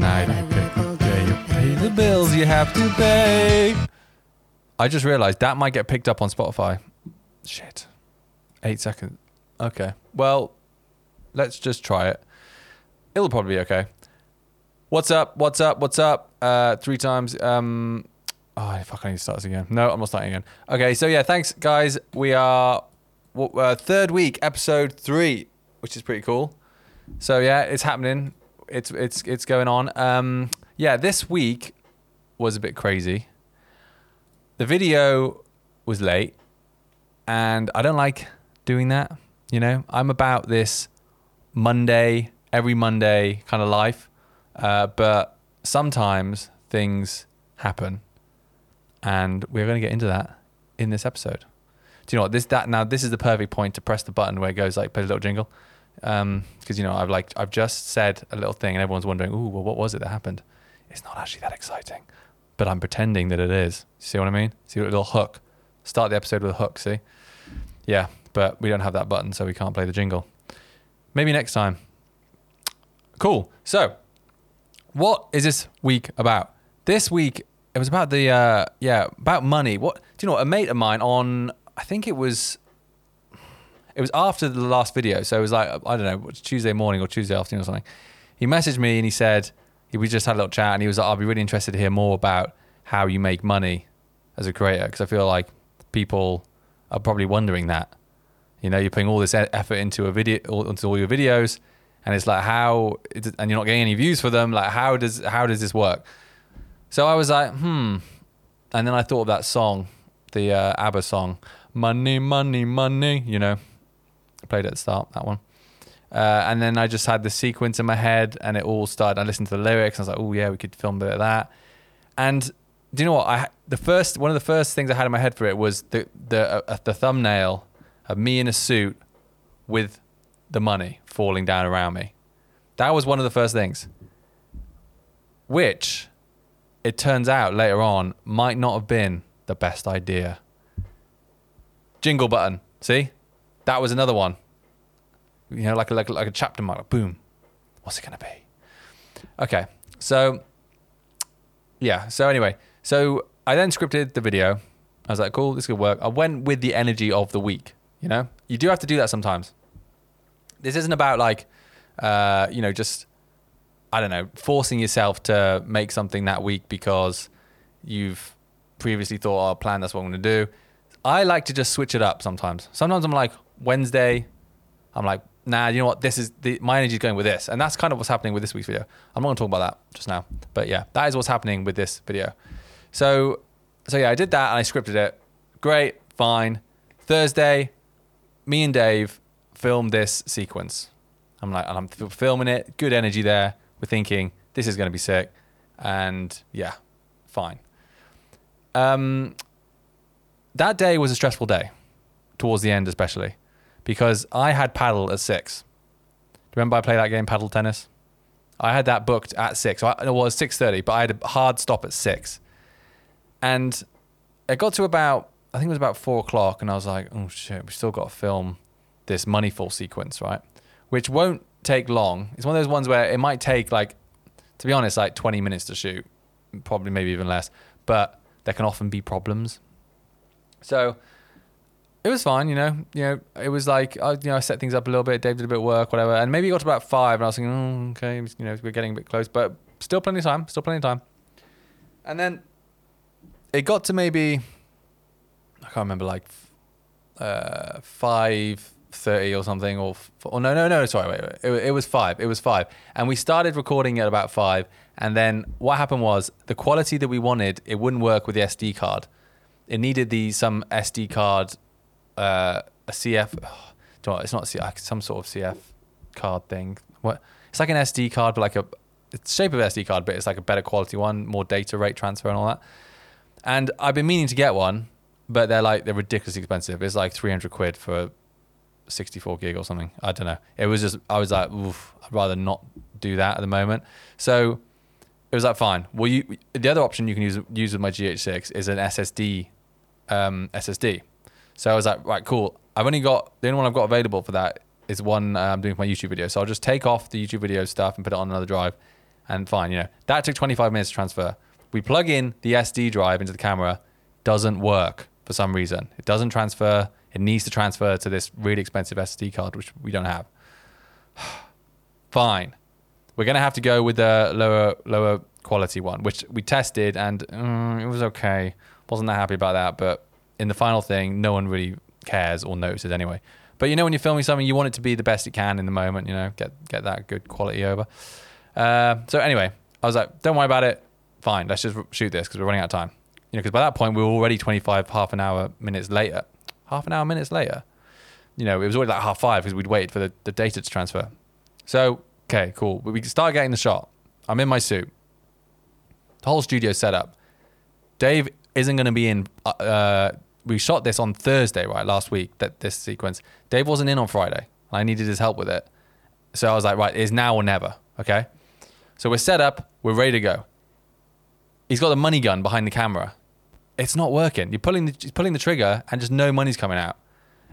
night. Yeah, you pay the bills you have to pay. I just realized that might get picked up on Spotify. Shit. 8 seconds. Okay. Well, let's just try it. It'll probably be okay. What's up? What's up? What's up? Three times. Oh, fuck, I need to start this again. No, I'm not starting again. Okay, so yeah, thanks, guys. We are third week, episode 3, which is pretty cool. So yeah, it's happening. It's going on. Yeah, this week was a bit crazy. The video was late, and I don't like doing that. You know, I'm about this Monday, every Monday kind of life. But sometimes things happen, and we're going to get into that in this episode. Do you know what? This is the perfect point to press the button where it goes like, play a little jingle. Because, you know, I've just said a little thing and everyone's wondering, ooh, well, what was it that happened? It's not actually that exciting, but I'm pretending that it is. See what I mean? See, a little hook. Start the episode with a hook, see? Yeah, but we don't have that button, so we can't play the jingle. Maybe next time. Cool. So, what is this week about? This week, it was about about money. Do you know what? A mate of mine on, I think it was after the last video. So it was like, I don't know, Tuesday morning or Tuesday afternoon or something. He messaged me and he said, we just had a little chat and he was like, I'll be really interested to hear more about how you make money as a creator. Because I feel like people are probably wondering that. You know, you're putting all this effort into a video, into all your videos. And it's like, and you're not getting any views for them. Like, how does this work? So I was like, And then I thought of that song, the ABBA song, Money, Money, Money, you know. I played it at the start, that one. And then I just had the sequence in my head and it all started. I listened to the lyrics and I was like, oh yeah, we could film a bit of that. And do you know what? One of the first things I had in my head for it was the thumbnail of me in a suit with the money falling down around me. That was one of the first things, which it turns out later on might not have been the best idea. Jingle button, see? That was another one. You know, like a chapter mark, like, boom. What's it gonna be? Okay, so yeah. So anyway, so I then scripted the video. I was like, cool, this could work. I went with the energy of the week. You know, you do have to do that sometimes. This isn't about like, you know, just, I don't know, forcing yourself to make something that week because you've previously thought, oh, plan, that's what I'm going to do. I like to just switch it up sometimes. Sometimes I'm like, Wednesday, I'm like, nah, you know what? This is my energy is going with this. And that's kind of what's happening with this week's video. I'm not going to talk about that just now. But yeah, that is what's happening with this video. So yeah, I did that and I scripted it. Great, fine. Thursday, me and Dave film this sequence. I'm filming it. Good energy there. We're thinking this is going to be sick, and yeah, fine. That day was a stressful day, towards the end especially, because I had paddle at 6. Do you remember I played that game, paddle tennis? I had that booked at 6. It was 6:30, but I had a hard stop at 6, and it got to about 4 o'clock, and I was like, oh shit, we still got to film this money fall sequence, right? Which won't take long. It's one of those ones where it might take, like, to be honest, like 20 minutes to shoot, probably maybe even less, but there can often be problems. So it was fine, you know, it was like, I set things up a little bit, Dave did a bit of work, whatever, and maybe it got to about 5 and I was thinking, okay, you know, we're getting a bit close, but still plenty of time. And then it got to maybe, I can't remember, like 5:30 or something, it was 5. It was 5, and we started recording at about 5. And then what happened was the quality that we wanted, it wouldn't work with the SD card. It needed some SD card, a CF. Oh, it's not CF, some sort of CF card thing. What? It's like an SD card, but it's shape of an SD card, but it's like a better quality one, more data rate transfer and all that. And I've been meaning to get one, but they're ridiculously expensive. It's like 300 quid for a 64 gig or something. I don't know. It was just, I was like, oof, I'd rather not do that at the moment. So it was like, fine. Well, the other option you can use with my GH6 is an SSD. So I was like, right, cool. The only one I've got available for that is one I'm doing for my YouTube video. So I'll just take off the YouTube video stuff and put it on another drive, and fine, you know, that took 25 minutes to transfer. We plug in the SD drive into the camera, doesn't work for some reason. It doesn't transfer. It needs to transfer to this really expensive SD card, which we don't have. Fine. We're going to have to go with the lower quality one, which we tested, and it was okay. Wasn't that happy about that, but in the final thing, no one really cares or notices anyway. But you know, when you're filming something, you want it to be the best it can in the moment, you know, get that good quality over. So anyway, I was like, don't worry about it. Fine, let's just shoot this because we're running out of time. You know, because by that point, we were already half an hour, minutes later. You know, it was already like 5:30 because we'd waited for the data to transfer. So, okay, cool. We start getting the shot. I'm in my suit. The whole studio's set up. Dave isn't going to be in... we shot this on Thursday, right? Last week, this sequence. Dave wasn't in on Friday. I needed his help with it. So I was like, right, it's now or never, okay? So we're set up. We're ready to go. He's got the money gun behind the camera. It's not working. He's pulling the trigger and just no money's coming out.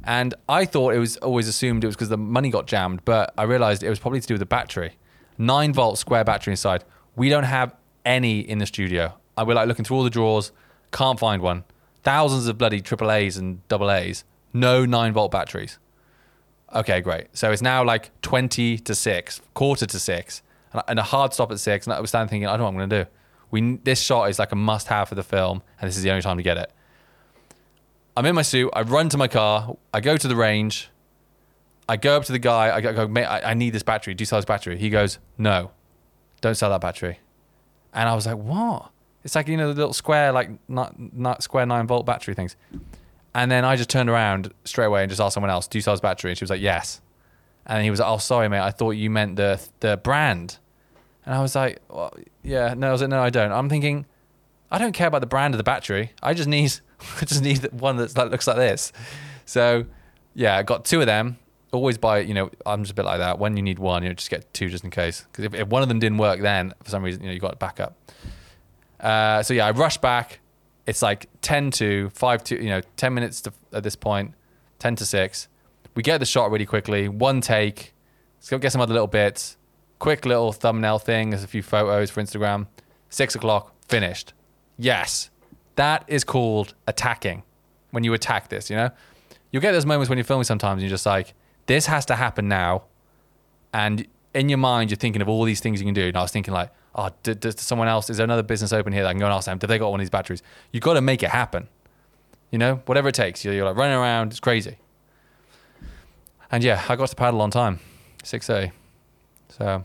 And I thought it was always assumed it was because the money got jammed, but I realized it was probably to do with the battery. 9-volt square battery inside. We don't have any in the studio. We're like looking through all the drawers, can't find one. Thousands of bloody AAAs and AAs. No 9-volt batteries. Okay, great. So it's now like 5:40, 5:45, and a hard stop at 6. And I was standing thinking, I don't know what I'm going to do. This shot is like a must-have for the film, and this is the only time to get it. I'm in my suit. I run to my car. I go to the range. I go up to the guy. I go, mate, I need this battery. Do you sell this battery? He goes, no, don't sell that battery. And I was like, what? It's like, you know, the little square, like not square 9-volt battery things. And then I just turned around straight away and just asked someone else, do you sell this battery? And she was like, yes. And he was like, oh, sorry, mate. I thought you meant the brand. And I was like, well, yeah, no. I was like, no, I don't. I'm thinking, I don't care about the brand of the battery. I just need one that looks like this. So, yeah, I got 2 of them. Always buy, you know, I'm just a bit like that. When you need one, you know, just get 2 just in case. Because if one of them didn't work, then for some reason, you know, you got backup. So yeah, I rushed back. It's like 5 to, you know, 10 minutes to, at this point, 10 to 6. We get the shot really quickly. One take. Let's go get some other little bits. Quick little thumbnail thing. There's a few photos for Instagram. 6:00, finished. Yes. That is called attacking. When you attack this, you know? You'll get those moments when you're filming sometimes and you're just like, this has to happen now. And in your mind, you're thinking of all these things you can do. And I was thinking like, oh, does someone else, is there another business open here that I can go and ask them? Do they got one of these batteries? You've got to make it happen. You know? Whatever it takes. You're like running around. It's crazy. And yeah, I got to paddle on time. 6:30. So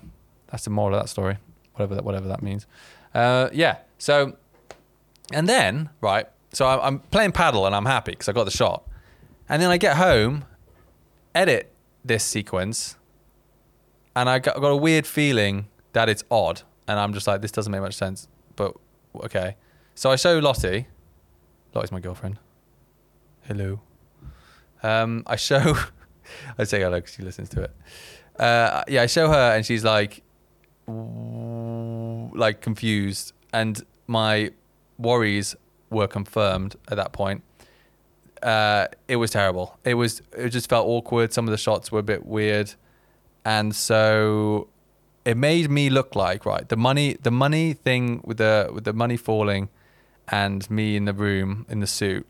that's the moral of that story, whatever that means. Yeah. So, and then, right, so I'm playing paddle and I'm happy because I got the shot. And then I get home, edit this sequence, and I got a weird feeling that it's odd. And I'm just like, this doesn't make much sense, but okay. So I show Lottie. Lottie's my girlfriend. Hello. I say hello because she listens to it. I show her and she's like confused, and my worries were confirmed at that point. It was terrible. It just felt awkward. Some of the shots were a bit weird, and so it made me look like, right, the money thing with the money falling, and me in the room in the suit.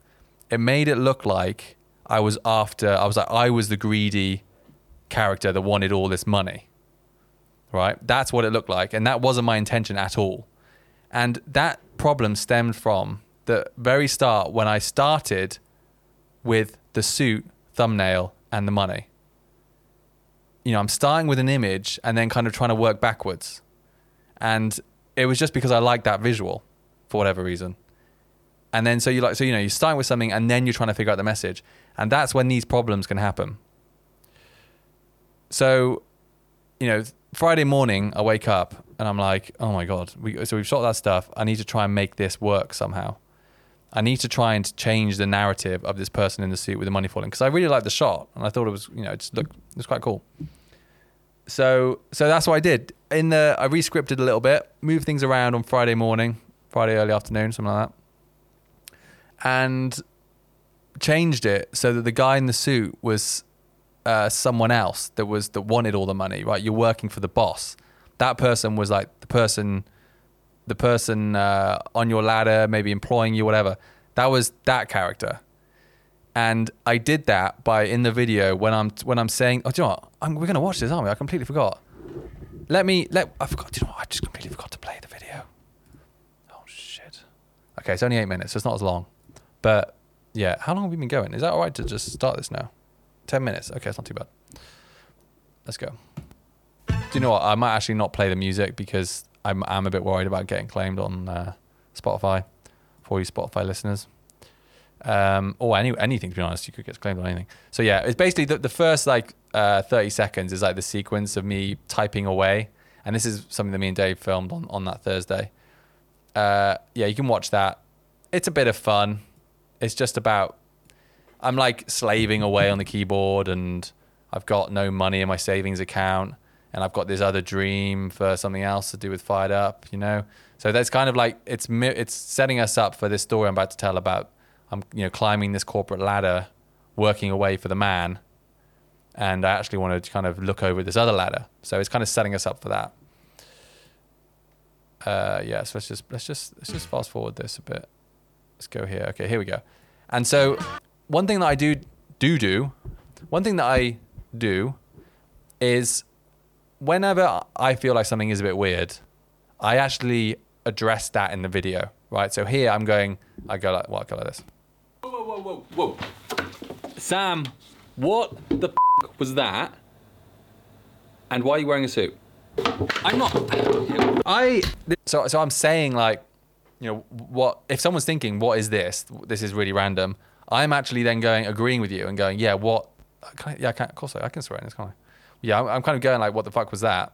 It made it look like I was the greedy character that wanted all this money, right? That's what it looked like, and that wasn't my intention at all. And that problem stemmed from the very start when I started with the suit, thumbnail, and the money. You know, I'm starting with an image and then kind of trying to work backwards, and it was just because I liked that visual for whatever reason. And then so you're starting with something and then you're trying to figure out the message, and that's when these problems can happen. So, you know, Friday morning, I wake up and I'm like, oh my God, we've shot that stuff. I need to try and make this work somehow. I need to try and change the narrative of this person in the suit with the money falling, because I really liked the shot and I thought it was, you know, it was quite cool. So that's what I did. I re-scripted a little bit, moved things around on Friday morning, Friday early afternoon, something like that, and changed it so that the guy in the suit was... someone else that wanted all the money, right? You're working for the boss. That person was like the the person on your ladder, maybe employing you, whatever. That was that character. And I did that by, in the video, when I'm saying, oh, do you know what? We're going to watch this, aren't we? I completely forgot. I just completely forgot to play the video. Oh, shit. Okay, it's only 8 minutes, so it's not as long. But yeah, how long have we been going? Is that all right to just start this now? 10 minutes. Okay, it's not too bad. Let's go. Do you know what? I might actually not play the music because I'm a bit worried about getting claimed on Spotify, for you Spotify listeners. Or anything, to be honest, you could get claimed on anything. So yeah, it's basically the first 30 seconds is like the sequence of me typing away. And this is something that me and Dave filmed on that Thursday. Yeah, you can watch that. It's a bit of fun. It's just about, I'm like slaving away on the keyboard and I've got no money in my savings account and I've got this other dream for something else to do with Fired Up, you know? So that's kind of like, it's setting us up for this story I'm about to tell about, I'm, you know, climbing this corporate ladder, working away for the man. And I actually wanted to kind of look over this other ladder. So it's kind of setting us up for that. Yeah, so let's just fast forward this a bit. Let's go here. Okay, here we go. And so one thing that I do is whenever I feel like something is a bit weird, I actually address that in the video, right? So here I go like this. Whoa. Sam, what the f*** was that? And why are you wearing a suit? I'm not. So I'm saying like, you know, what if someone's thinking, what is this? This is really random. I'm actually then agreeing with you and going, yeah, what? I can swear in this, can't I? Yeah, I'm kind of going like, what the fuck was that?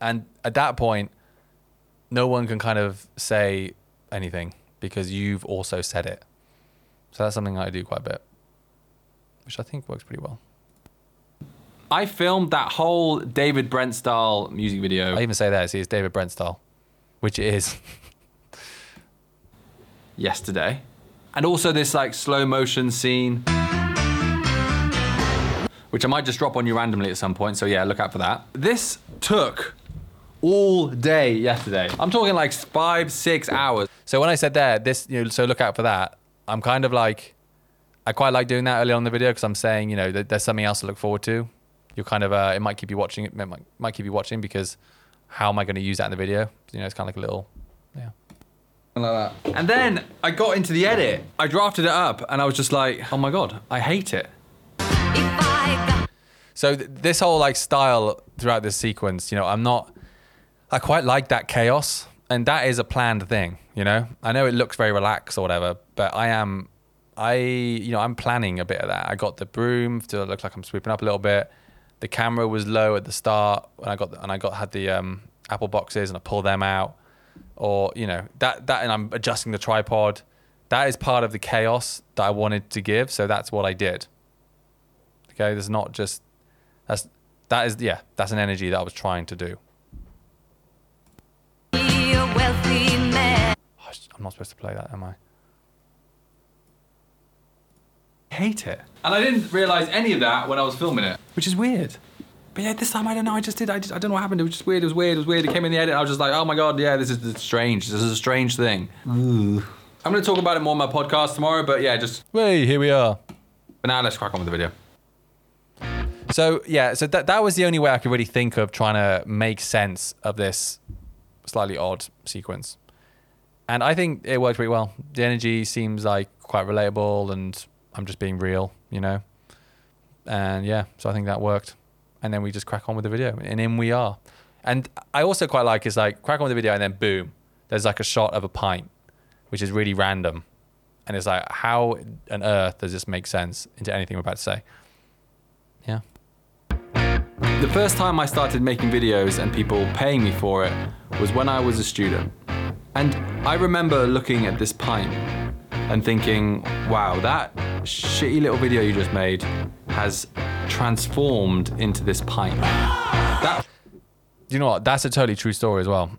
And at that point, no one can kind of say anything because you've also said it. So that's something I do quite a bit, which I think works pretty well. I filmed that whole David Brent style music video. I even say that, see, it's David Brent style, which it is. Yesterday. And also this like slow motion scene, which I might just drop on you randomly at some point. So yeah, look out for that. This took all day yesterday. I'm talking like 5-6 hours. So when I said there, this, you know, so look out for that. I'm kind of like, I quite like doing that early on in the video because I'm saying, you know, that there's something else to look forward to. You're kind of, it might keep you watching. It might keep you watching because how am I going to use that in the video? You know, it's kind of like a little, yeah. Like that. And then I got into the edit. I drafted it up and I was just like, oh my God, I hate it. So this whole like style throughout this sequence, you know, I quite like that chaos and that is a planned thing, you know? I know it looks very relaxed or whatever, but I'm planning a bit of that. I got the broom to look like I'm sweeping up a little bit. The camera was low at the start and I had the Apple boxes and I pulled them out. Or, you know, that and I'm adjusting the tripod. That is part of the chaos that I wanted to give. So that's what I did. Okay, there's not just, that's an energy that I was trying to do. Be a wealthy man. Oh, I'm not supposed to play that, am I? I hate it. And I didn't realize any of that when I was filming it, which is weird. But yeah, this time, I don't know, I don't know what happened, it was just weird, it came in the edit, I was just like, oh my God, yeah, this is a strange thing. Ooh. I'm gonna talk about it more on my podcast tomorrow, but yeah, here we are. But now let's crack on with the video. So yeah, so that was the only way I could really think of trying to make sense of this slightly odd sequence. And I think it worked pretty well. The energy seems like quite relatable and I'm just being real, you know? And yeah, so I think that worked. And then we just crack on with the video and in we are. And I also quite like is like crack on with the video and then boom, there's like a shot of a pint, which is really random. And it's like, how on earth does this make sense into anything we're about to say? Yeah. The first time I started making videos and people paying me for it was when I was a student. And I remember looking at this pint and thinking, wow, that shitty little video you just made has transformed into this pint. You know what? That's a totally true story as well.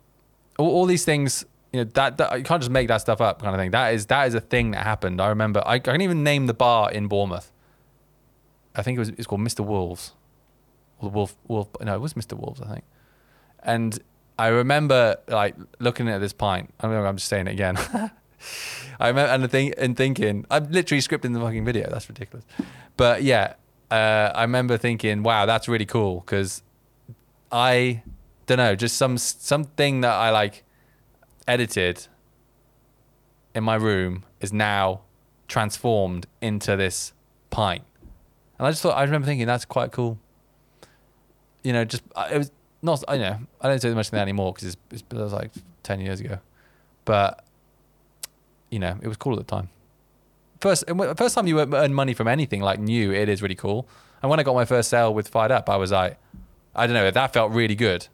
All these things, you know, that you can't just make that stuff up, kind of thing. That is a thing that happened. I remember. I can even name the bar in Bournemouth. I think it's called Mr. Wolves. It was Mr. Wolves, I think. And I remember like looking at this pint. I'm just saying it again. I remember thinking, I'm literally scripting the fucking video. That's ridiculous. But yeah, I remember thinking, wow, that's really cool, because I don't know, just something that I like edited in my room is now transformed into this pint. And I remember thinking that's quite cool. You know, just it was. Not, you know, I don't do much of that anymore because it was like 10 years ago. But, you know, it was cool at the time. First time you earn money from anything like new, it is really cool. And when I got my first sale with Fired Up, I was like, I don't know, that felt really good.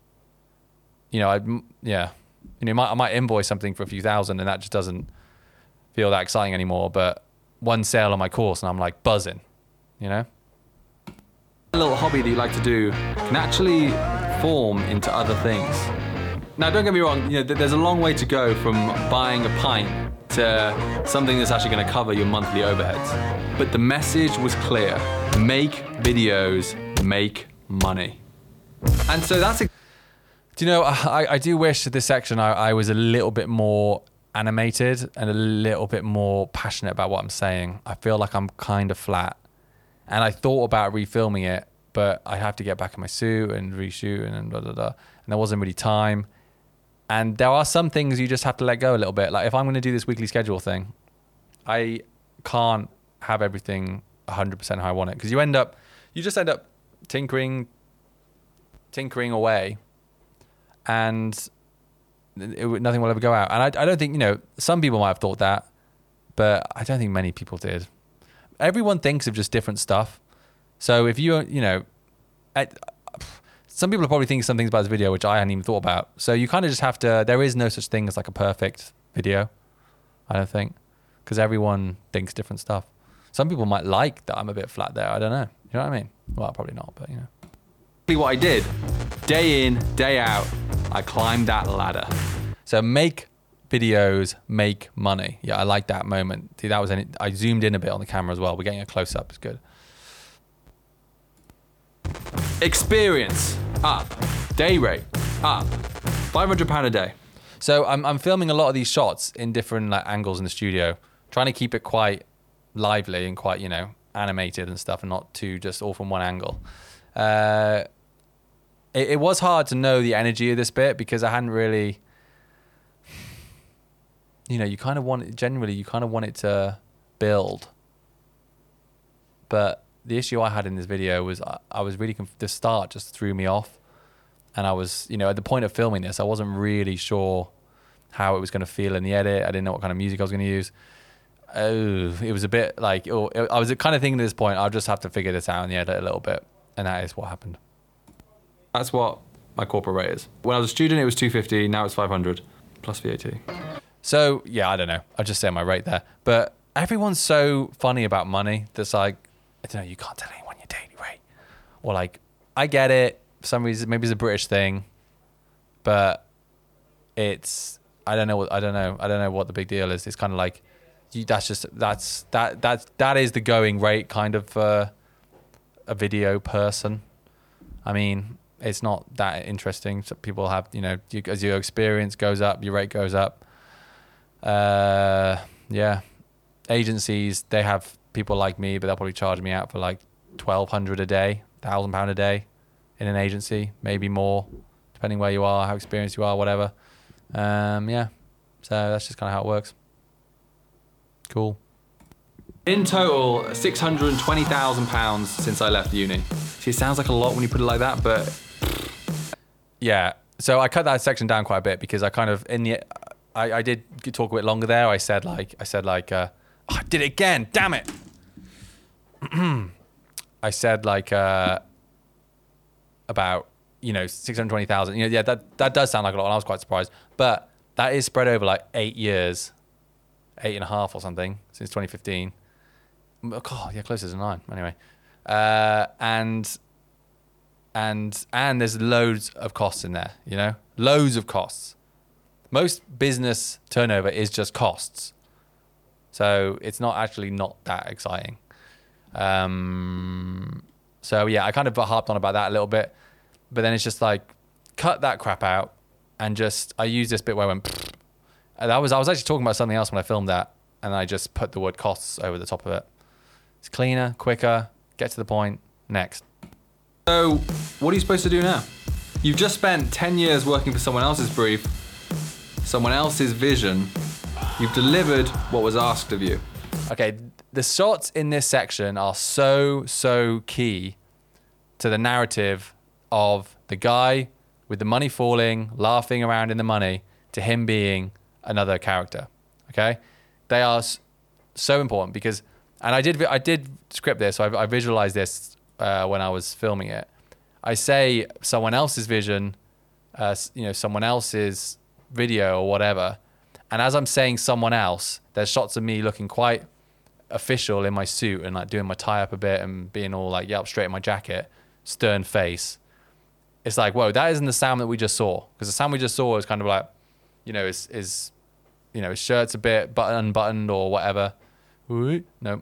You know, I might invoice something for a few thousand and that just doesn't feel that exciting anymore. But one sale on my course and I'm like buzzing, you know? A little hobby that you like to do can actually form into other things. Now, don't get me wrong, you know, there's a long way to go from buying a pint to something that's actually going to cover your monthly overheads. But the message was clear. Make videos, make money. And so that's it. Do you know, I do wish that this section I was a little bit more animated and a little bit more passionate about what I'm saying. I feel like I'm kind of flat. And I thought about refilming it, but I have to get back in my suit and reshoot and blah, blah, blah. And there wasn't really time. And there are some things you just have to let go a little bit. Like if I'm going to do this weekly schedule thing, I can't have everything 100% how I want it. Because you just end up tinkering away and nothing will ever go out. And I don't think, you know, some people might have thought that, but I don't think many people did. Everyone thinks of just different stuff. So if you know, some people probably think some things about this video, which I hadn't even thought about. So you kind of just have to, there is no such thing as like a perfect video, I don't think, because everyone thinks different stuff. Some people might like that I'm a bit flat there. I don't know. You know what I mean? Well, probably not, but you know. What I did, day in, day out, I climbed that ladder. So make videos, make money. Yeah, I like that moment. See, that was, I zoomed in a bit on the camera as well. We're getting a close up, it's good. Experience up, day rate up, £500 a day. So I'm filming a lot of these shots in different like angles in the studio, trying to keep it quite lively and quite, you know, animated and stuff, and not too just all from one angle. It was hard to know the energy of this bit because I hadn't really, you know, you kind of want it to build, but the issue I had in this video was I was really, the start just threw me off. And I was, you know, at the point of filming this, I wasn't really sure how it was going to feel in the edit. I didn't know what kind of music I was going to use. It was a bit like, I was kind of thinking at this point, I'll just have to figure this out in the edit a little bit. And that is what happened. That's what my corporate rate is. When I was a student, it was $250, now it's $500, plus VAT. So yeah, I don't know. I'll just say my rate there. But everyone's so funny about money that's like, I don't know, you can't tell anyone your daily rate. Or like, I get it, for some reason, maybe it's a British thing, but it's, I don't know what the big deal is. It's kind of like, that is the going rate kind of a video person. I mean, it's not that interesting. So people have, you know, as your experience goes up, your rate goes up. Yeah. Agencies, they have people like me, but they'll probably charge me out for like $1,200 a day, £1,000 a day in an agency, maybe more, depending where you are, how experienced you are, whatever. Yeah, so that's just kind of how it works. Cool. In total, £620,000 since I left uni. See, it sounds like a lot when you put it like that, but yeah. So I cut that section down quite a bit because I kind of, I did talk a bit longer there. I did it again, damn it. I said like about, you know, 620,000. You know, yeah, that does sound like a lot, and I was quite surprised. But that is spread over like 8 years, 8.5 or something, since 2015. God, yeah, closer to 9. Anyway, and there's loads of costs in there. You know, loads of costs. Most business turnover is just costs. So it's not that exciting. So yeah, I kind of harped on about that a little bit, but then it's just like, cut that crap out. and just, I used this bit where I went, and I was actually talking about something else when I filmed that, and I just put the word costs over the top of it. It's cleaner, quicker, get to the point, next. So what are you supposed to do now? You've just spent 10 years working for someone else's brief, someone else's vision. You've delivered what was asked of you. Okay, the shots in this section are so key to the narrative of the guy with the money falling, laughing around in the money, to him being another character, okay? They are so important because, and I did script this, so I visualized this when I was filming it. I say someone else's vision, someone else's video or whatever, and as I'm saying someone else, there's shots of me looking quite official in my suit and like doing my tie up a bit and being all like, yeah, up straight in my jacket, stern face. It's like, whoa, that isn't the Sam that we just saw. Because the Sam we just saw is kind of like, his shirt's a bit unbuttoned or whatever. Ooh, no.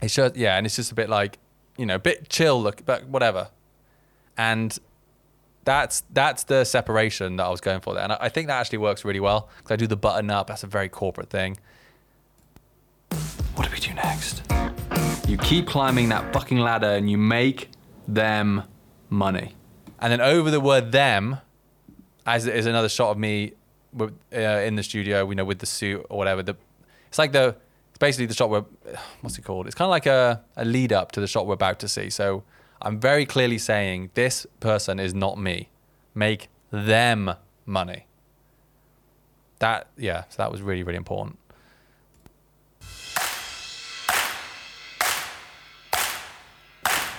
His shirt, yeah, and it's just a bit like, a bit chill look, but whatever. And that's the separation that I was going for there. And I think that actually works really well because I do the button up. That's a very corporate thing. What do we do next? You keep climbing that fucking ladder and you make them money. And then over the word them, as it is another shot of me in the studio, with the suit or whatever. It's basically the shot where, what's it called? It's kind of like a lead up to the shot we're about to see. So I'm very clearly saying this person is not me. Make them money. So that was really, really important.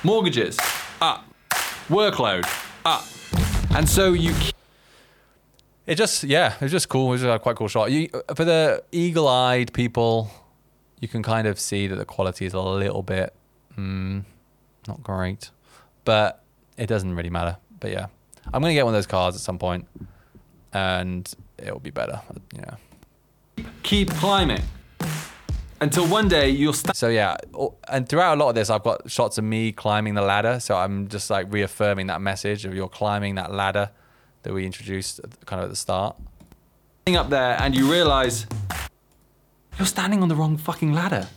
Mortgages, up. Workload, up. And so you... it was just cool. It was a quite cool shot. For the eagle-eyed people, you can kind of see that the quality is a little bit... not great, but it doesn't really matter. But yeah, I'm going to get one of those cards at some point and it'll be better. Yeah. Keep climbing until one day you'll stop. So yeah, and throughout a lot of this, I've got shots of me climbing the ladder. So I'm just like reaffirming that message of you're climbing that ladder that we introduced kind of at the start. Up there and you realize you're standing on the wrong fucking ladder.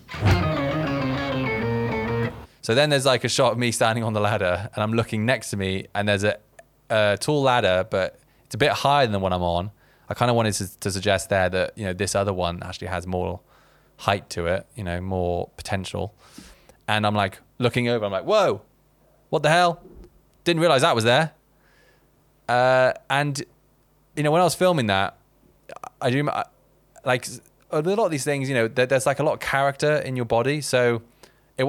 So then there's like a shot of me standing on the ladder and I'm looking next to me and there's a tall ladder, but it's a bit higher than the one I'm on. I kind of wanted to suggest there that, this other one actually has more height to it, more potential. And I'm like looking over, I'm like, whoa, what the hell? Didn't realize that was there. And, when I was filming that, I do like a lot of these things, there's like a lot of character in your body. So...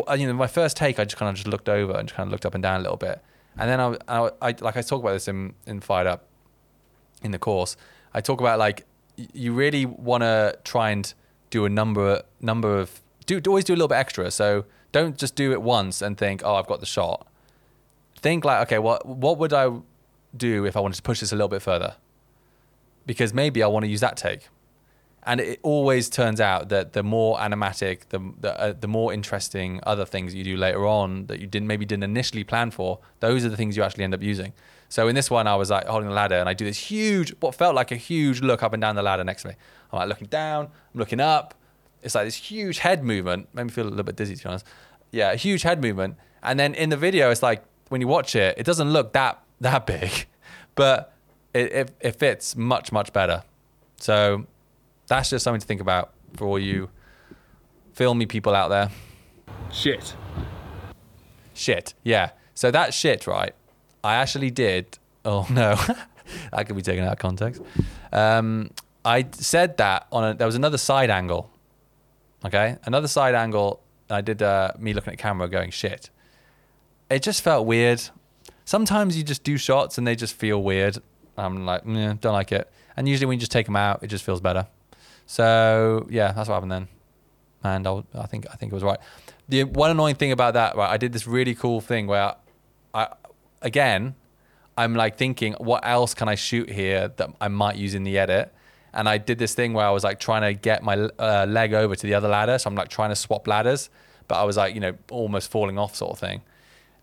my first take, I just looked over and looked up and down a little bit, and then I like I talk about this in Fired Up, in the course. I talk about like you really want to try and do a always do a little bit extra. So don't just do it once and think, oh, I've got the shot. Think like, okay, what would I do if I wanted to push this a little bit further? Because maybe I want to use that take. And it always turns out that the more animatic, the more interesting other things you do later on that you didn't initially plan for, those are the things you actually end up using. So in this one, I was like holding the ladder and I do this what felt like a huge look up and down the ladder next to me. I'm like looking down, I'm looking up. It's like this huge head movement. Made me feel a little bit dizzy, to be honest. Yeah, a huge head movement. And then in the video, it's like when you watch it, it doesn't look that big, but it fits much, much better. So... that's just something to think about for all you filmy people out there. Shit, yeah. So that shit, right? I actually did... oh, no. That could be taken out of context. I said that there was another side angle, okay? Another side angle, and I did me looking at camera going, shit. It just felt weird. Sometimes you just do shots and they just feel weird. I'm like, don't like it. And usually when you just take them out, it just feels better. So yeah, that's what happened then, and I think it was right. The one annoying thing about that, right? I did this really cool thing where I'm like thinking, what else can I shoot here that I might use in the edit? And I did this thing where I was like trying to get my leg over to the other ladder, so I'm like trying to swap ladders, but I was like almost falling off sort of thing,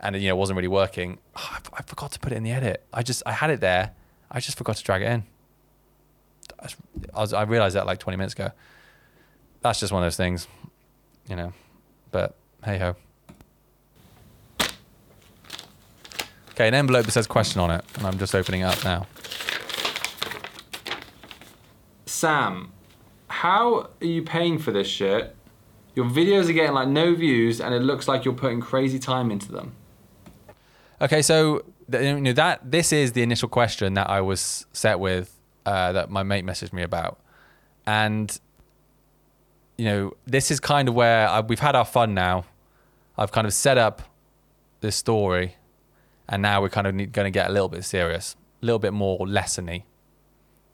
and it wasn't really working. I forgot to put it in the edit. I had it there, I just forgot to drag it in. I realized that like 20 minutes ago. That's just one of those things, you know, but hey ho. Okay, an envelope that says question on it, and I'm just opening it up now. Sam, how are you paying for this shit? Your videos are getting like no views and it looks like you're putting crazy time into them. Okay, so you know, that this is the initial question that I was set with, that my mate messaged me about. And you know, this is kind of where we've had our fun now. I've kind of set up this story and now we're kind of going to get a little bit serious, a little bit more lessony,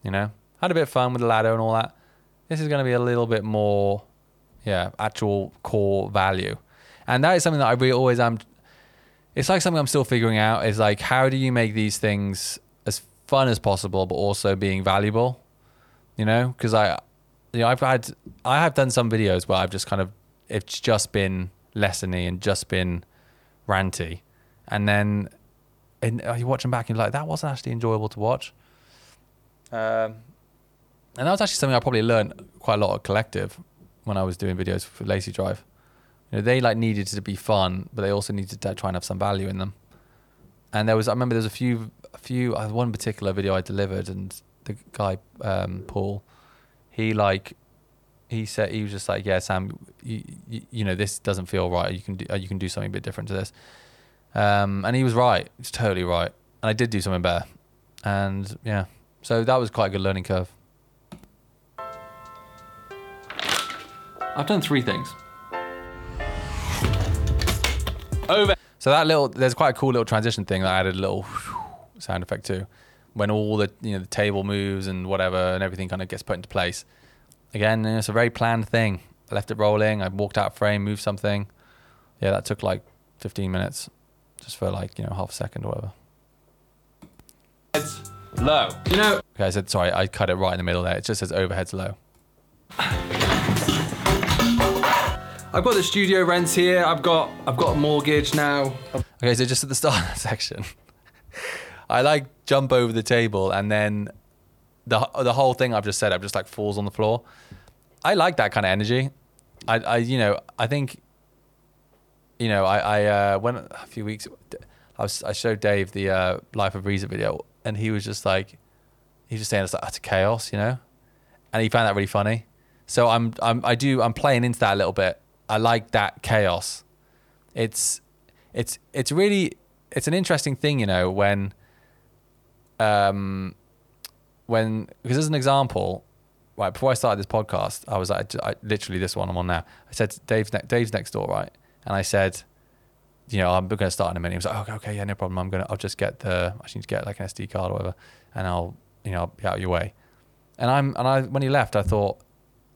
you know? Had a bit of fun with the ladder and all that. This is going to be a little bit more, yeah, actual core value. And that is something that I really always am. It's like something I'm still figuring out is like, how do you make these things as fun as possible, but also being valuable, you know? Because I have done some videos where I've just kind of, it's just been lessony and just been ranty. And then you watch them back and you're like, that wasn't actually enjoyable to watch. And that was actually something I probably learned quite a lot at Collective when I was doing videos for Lacy Drive. You know, they like needed to be fun, but they also needed to try and have some value in them. And there was, I remember there's a few, one particular video I delivered and the guy, Paul, he said, he was just like, yeah, Sam, you know, this doesn't feel right. You can do something a bit different to this. And he was right. He's totally right. And I did do something better. And yeah, so that was quite a good learning curve. I've done three things. Over. So there's quite a cool little transition thing that I added a little sound effect to. When all the, you know, the table moves and whatever and everything kind of gets put into place. Again, it's a very planned thing. I left it rolling. I walked out of frame, moved something. Yeah, that took like 15 minutes just for like, you know, half a second or whatever. It's low. You know. Okay, I said, sorry, I cut it right in the middle there. It just says overheads low. I've got the studio rent here. I've got a mortgage now. Okay, so just at the start of that section, I like jump over the table and then the whole thing I've just set up just like falls on the floor. I like that kind of energy. I think when a few weeks I showed Dave the Life of Reza video and he was just saying it's like utter chaos, you know, and he found that really funny. So I'm playing into that a little bit. I like that chaos. It's really an interesting thing, you know, when because as an example, right before I started this podcast, I was like, literally this one I'm on now. I said to Dave's next door, right, and I said, you know, I'm going to start in a minute. He was like, okay, yeah, no problem. I just need to get like an SD card or whatever, and I'll be out of your way. And when he left, I thought,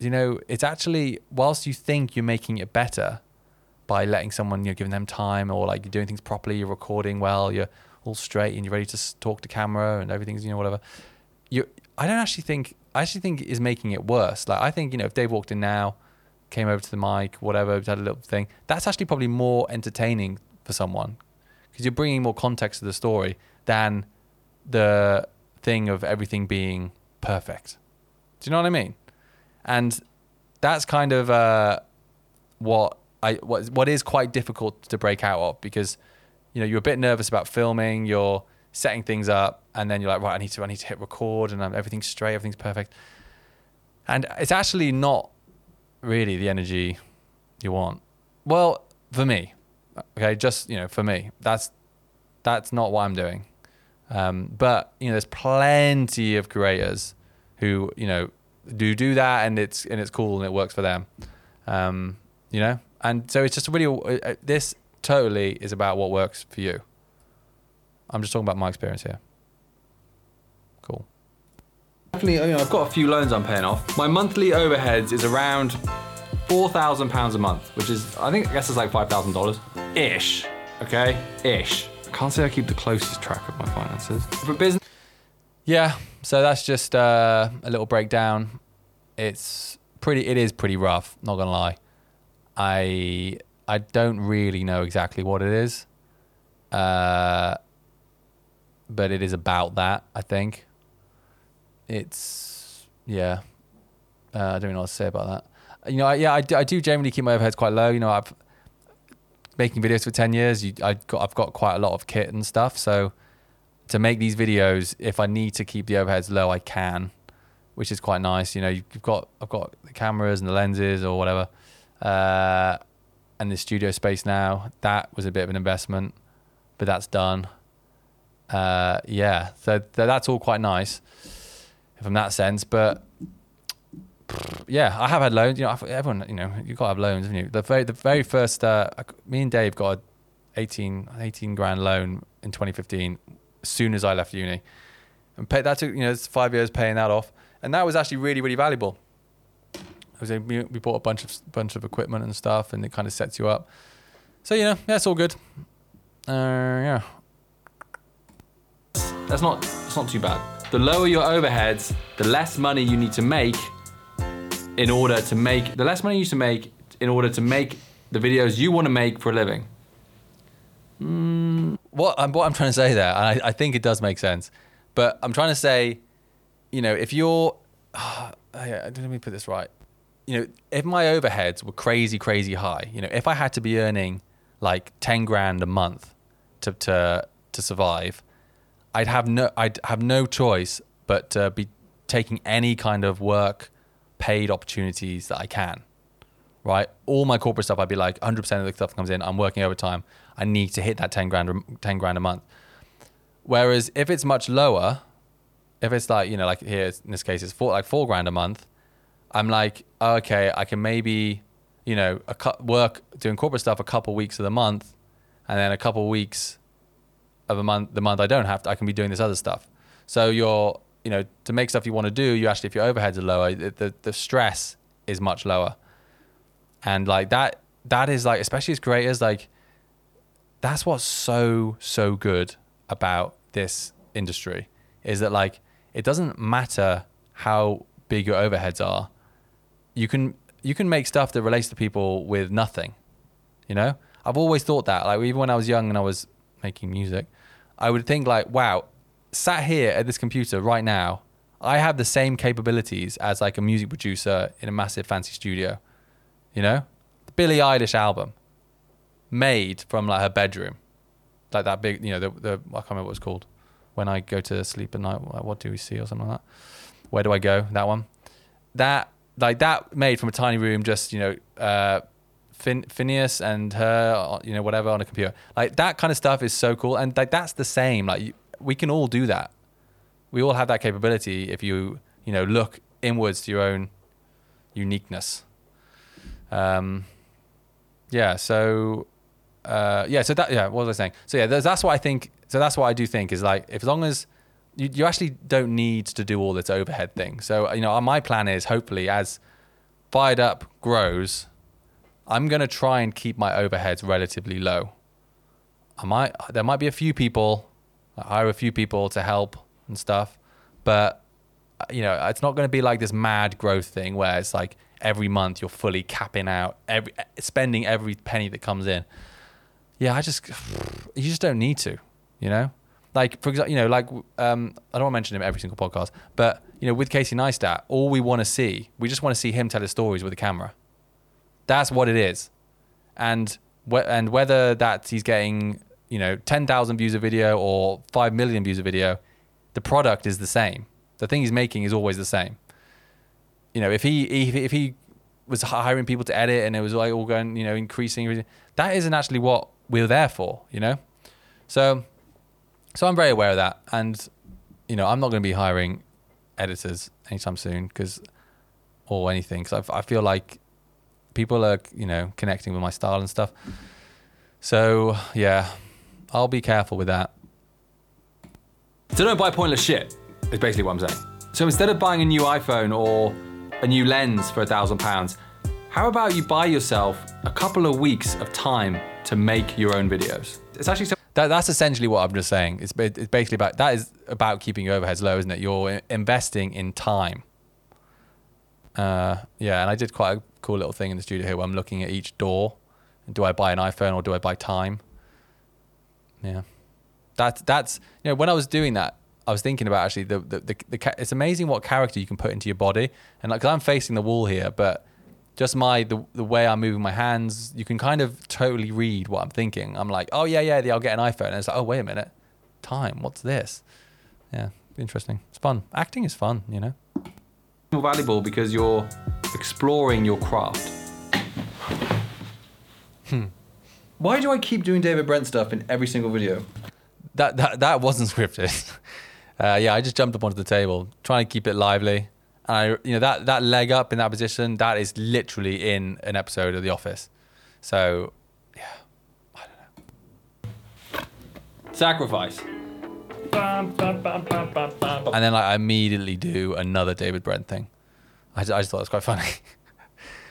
you know, it's actually, whilst you think you're making it better by letting someone, you're giving them time, or like you're doing things properly, you're recording well, you're all straight and you're ready to talk to camera and everything's, you know, whatever. I actually think it's making it worse. Like, I think, you know, if Dave walked in now, came over to the mic, whatever, had a little thing, that's actually probably more entertaining for someone because you're bringing more context to the story than the thing of everything being perfect. Do you know what I mean? And that's kind of what is quite difficult to break out of because, you know, you're a bit nervous about filming, you're setting things up, and then you're like, right, I need to hit record, and everything's straight, everything's perfect. And it's actually not really the energy you want. Well, for me, okay, just, you know, for me, that's not what I'm doing. But, you know, there's plenty of creators who, you know, do that and it's cool and it works for them, you know, and so it's just really this totally is about what works for you. I'm just talking about my experience here. Cool. Definitely, I mean, I've got a few loans I'm paying off. My monthly overheads is around £4,000 a month, which is I guess it's like $5,000 ish. Okay, ish. I can't say I keep the closest track of my finances for business. Yeah, so that's just a little breakdown. It is pretty rough, not gonna lie. I don't really know exactly what it is, but it is about that, I think. it's, yeah. I don't know what to say about that. You know, I do generally keep my overheads quite low. You know, I've making videos for 10 years. I've got quite a lot of kit and stuff. So to make these videos, if I need to keep the overheads low, I can, which is quite nice. You know, I've got the cameras and the lenses or whatever, and the studio space now. That was a bit of an investment, but that's done. Yeah, so that's all quite nice from that sense. But yeah, I have had loans. You know, everyone, you know, you've got to have loans, haven't you? The very first, me and Dave got a 18 grand loan in 2015, as soon as I left uni, and that took, you know, it's 5 years paying that off, and that was actually really, really valuable. We bought a bunch of equipment and stuff, and it kind of sets you up. So, you know, that's all good. Yeah, that's not too bad. The lower your overheads, the less money you need to make in order to make the videos you want to make for a living. What I'm trying to say there, and I think it does make sense, but I'm trying to say, you know, if you're, let me put this right. You know, if my overheads were crazy, crazy high, you know, if I had to be earning like 10 grand a month to survive, I'd have no choice but to be taking any kind of work paid opportunities that I can, right? All my corporate stuff, I'd be like 100% of the stuff comes in, I'm working overtime, I need to hit that 10 grand a month. Whereas if it's much lower, if it's like, you know, like here in this case, it's four grand a month, I'm like, okay, I can maybe, you know, work doing corporate stuff a couple weeks of the month, and then a couple weeks of the month I don't have to, I can be doing this other stuff. So you're, you know, to make stuff you want to do, you actually, if your overheads are lower, the stress is much lower. And like that is like, especially as creators, like that's what's so good about this industry, is that like, it doesn't matter how big your overheads are. You can make stuff that relates to people with nothing. You know, I've always thought that, like even when I was young and I was making music, I would think like, wow, sat here at this computer right now, I have the same capabilities as like a music producer in a massive fancy studio. You know, the Billie Eilish album made from like her bedroom, like that big, you know, the I can't remember what it's called. When I go to sleep at night, what do we see or something like that? Where do I go? That one, that made from a tiny room, just, you know, Finneas and her, you know, whatever on a computer, like that kind of stuff is so cool. And like that's the same. Like we can all do that. We all have that capability if you know, look inwards to your own uniqueness. What was I saying? So yeah, that's what I think. So that's what I do think is like, if as long as you actually don't need to do all this overhead thing. So, you know, my plan is hopefully as Fired Up grows, I'm going to try and keep my overheads relatively low. There might be a few people, I hire a few people to help and stuff, but you know, it's not going to be like this mad growth thing where it's like every month you're fully capping out, spending every penny that comes in. Yeah, you just don't need to, you know? Like, for example, you know, like, I don't want to mention him every single podcast, but, you know, with Casey Neistat, all we just want to see him tell his stories with a camera. That's what it is. And whether that he's getting, you know, 10,000 views a video or 5 million views a video, the product is the same. The thing he's making is always the same. You know, if he was hiring people to edit and it was like all going, you know, increasing, that isn't actually what we're there for, you know? So I'm very aware of that. And, you know, I'm not going to be hiring editors anytime soon because I feel like people are, you know, connecting with my style and stuff. So yeah, I'll be careful with that. So don't buy pointless shit is basically what I'm saying. So instead of buying a new iPhone or a new lens for £1,000, how about you buy yourself a couple of weeks of time to make your own videos? It's actually that's essentially what I'm just saying. It's basically about keeping your overheads low, isn't it? You're investing in time. Yeah, and I did quite a cool little thing in the studio here where I'm looking at each door. Do I buy an iPhone or do I buy time? Yeah, that's you know, when I was doing that, I was thinking about actually the it's amazing what character you can put into your body, and like, 'cause I'm facing the wall here, but just the way I'm moving my hands, you can kind of totally read what I'm thinking. I'm like, oh yeah, I'll get an iPhone, and it's like, oh wait a minute, time, what's this? Yeah, interesting. It's fun. Acting is fun, you know. More valuable because you're exploring your craft. Why do I keep doing David Brent stuff in every single video? That wasn't scripted. Yeah, I just jumped up onto the table, trying to keep it lively. And that leg up in that position, that is literally in an episode of The Office. So, yeah, I don't know. Sacrifice. And then I immediately do another David Brent thing. I just thought it was quite funny.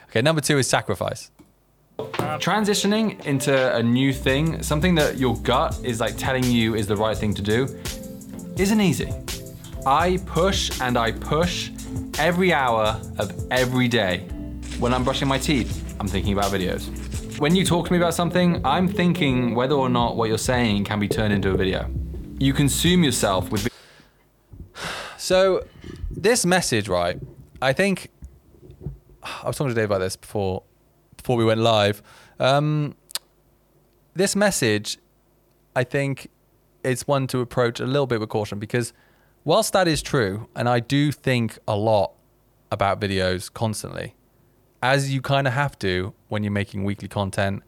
Okay, number 2 is sacrifice. Transitioning into a new thing, something that your gut is like telling you is the right thing to do, isn't easy. I push every hour of every day. When I'm brushing my teeth, I'm thinking about videos. When you talk to me about something, I'm thinking whether or not what you're saying can be turned into a video. You consume yourself with... So this message, right? I think, I was talking to Dave about this before we went live. This message, I think it's one to approach a little bit with caution, because whilst that is true, and I do think a lot about videos constantly, as you kind of have to when you're making weekly content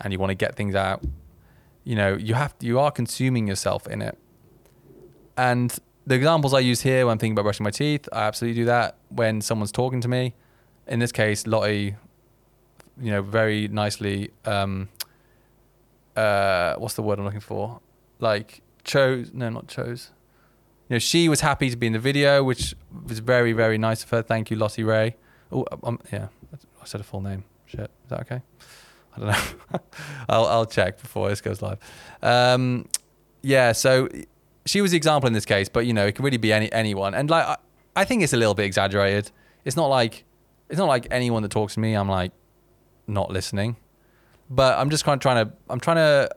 and you want to get things out, you are consuming yourself in it. And the examples I use here when I'm thinking about brushing my teeth, I absolutely do that. When someone's talking to me, in this case, Lottie, very nicely, what's the word I'm looking for? Like not chose. She was happy to be in the video, which was very, very nice of her. Thank you, Lottie Ray. Oh, yeah, I said a full name. Shit, is that okay? I don't know. I'll check before this goes live. Yeah, so she was the example in this case, but it could really be anyone. And like, I think it's a little bit exaggerated. It's not like anyone that talks to me, I'm like not listening. But I'm just kind of trying to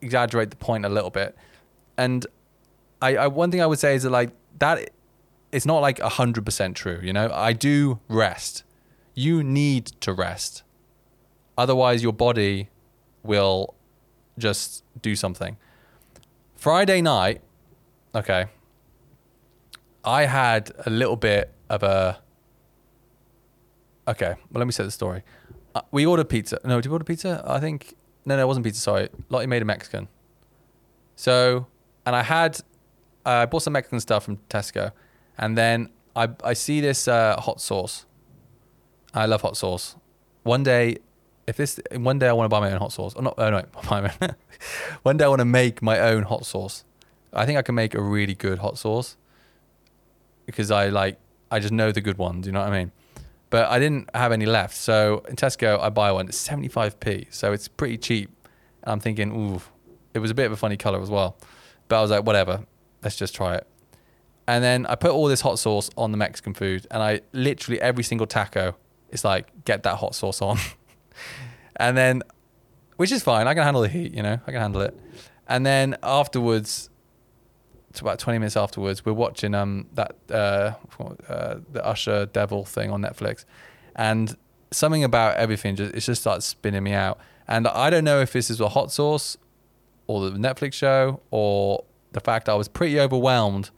exaggerate the point a little bit. And I one thing I would say is that like that, it's not like 100% true. I do rest. You need to rest. Otherwise, your body will just do something. Friday night, okay, I had a little bit of a... Okay, well, let me set the story. We ordered pizza. No, did we order pizza? I think... No, it wasn't pizza, sorry. Lottie made a Mexican. So, and I bought some Mexican stuff from Tesco. And then I see this hot sauce. I love hot sauce. One day I want to buy my own hot sauce. One day I want to make my own hot sauce. I think I can make a really good hot sauce because I just know the good ones, you know what I mean? But I didn't have any left. So in Tesco, I buy one. It's 75p. So it's pretty cheap. And I'm thinking, ooh, it was a bit of a funny color as well. But I was like, whatever, let's just try it. And then I put all this hot sauce on the Mexican food. And I literally, every single taco, it's like, get that hot sauce on. And then, which is fine, I can handle the heat, I can handle it. And then afterwards, it's about 20 minutes afterwards, we're watching the Usher devil thing on Netflix, and something about everything just starts spinning me out. And I don't know if this is a hot sauce or the Netflix show or the fact I was pretty overwhelmed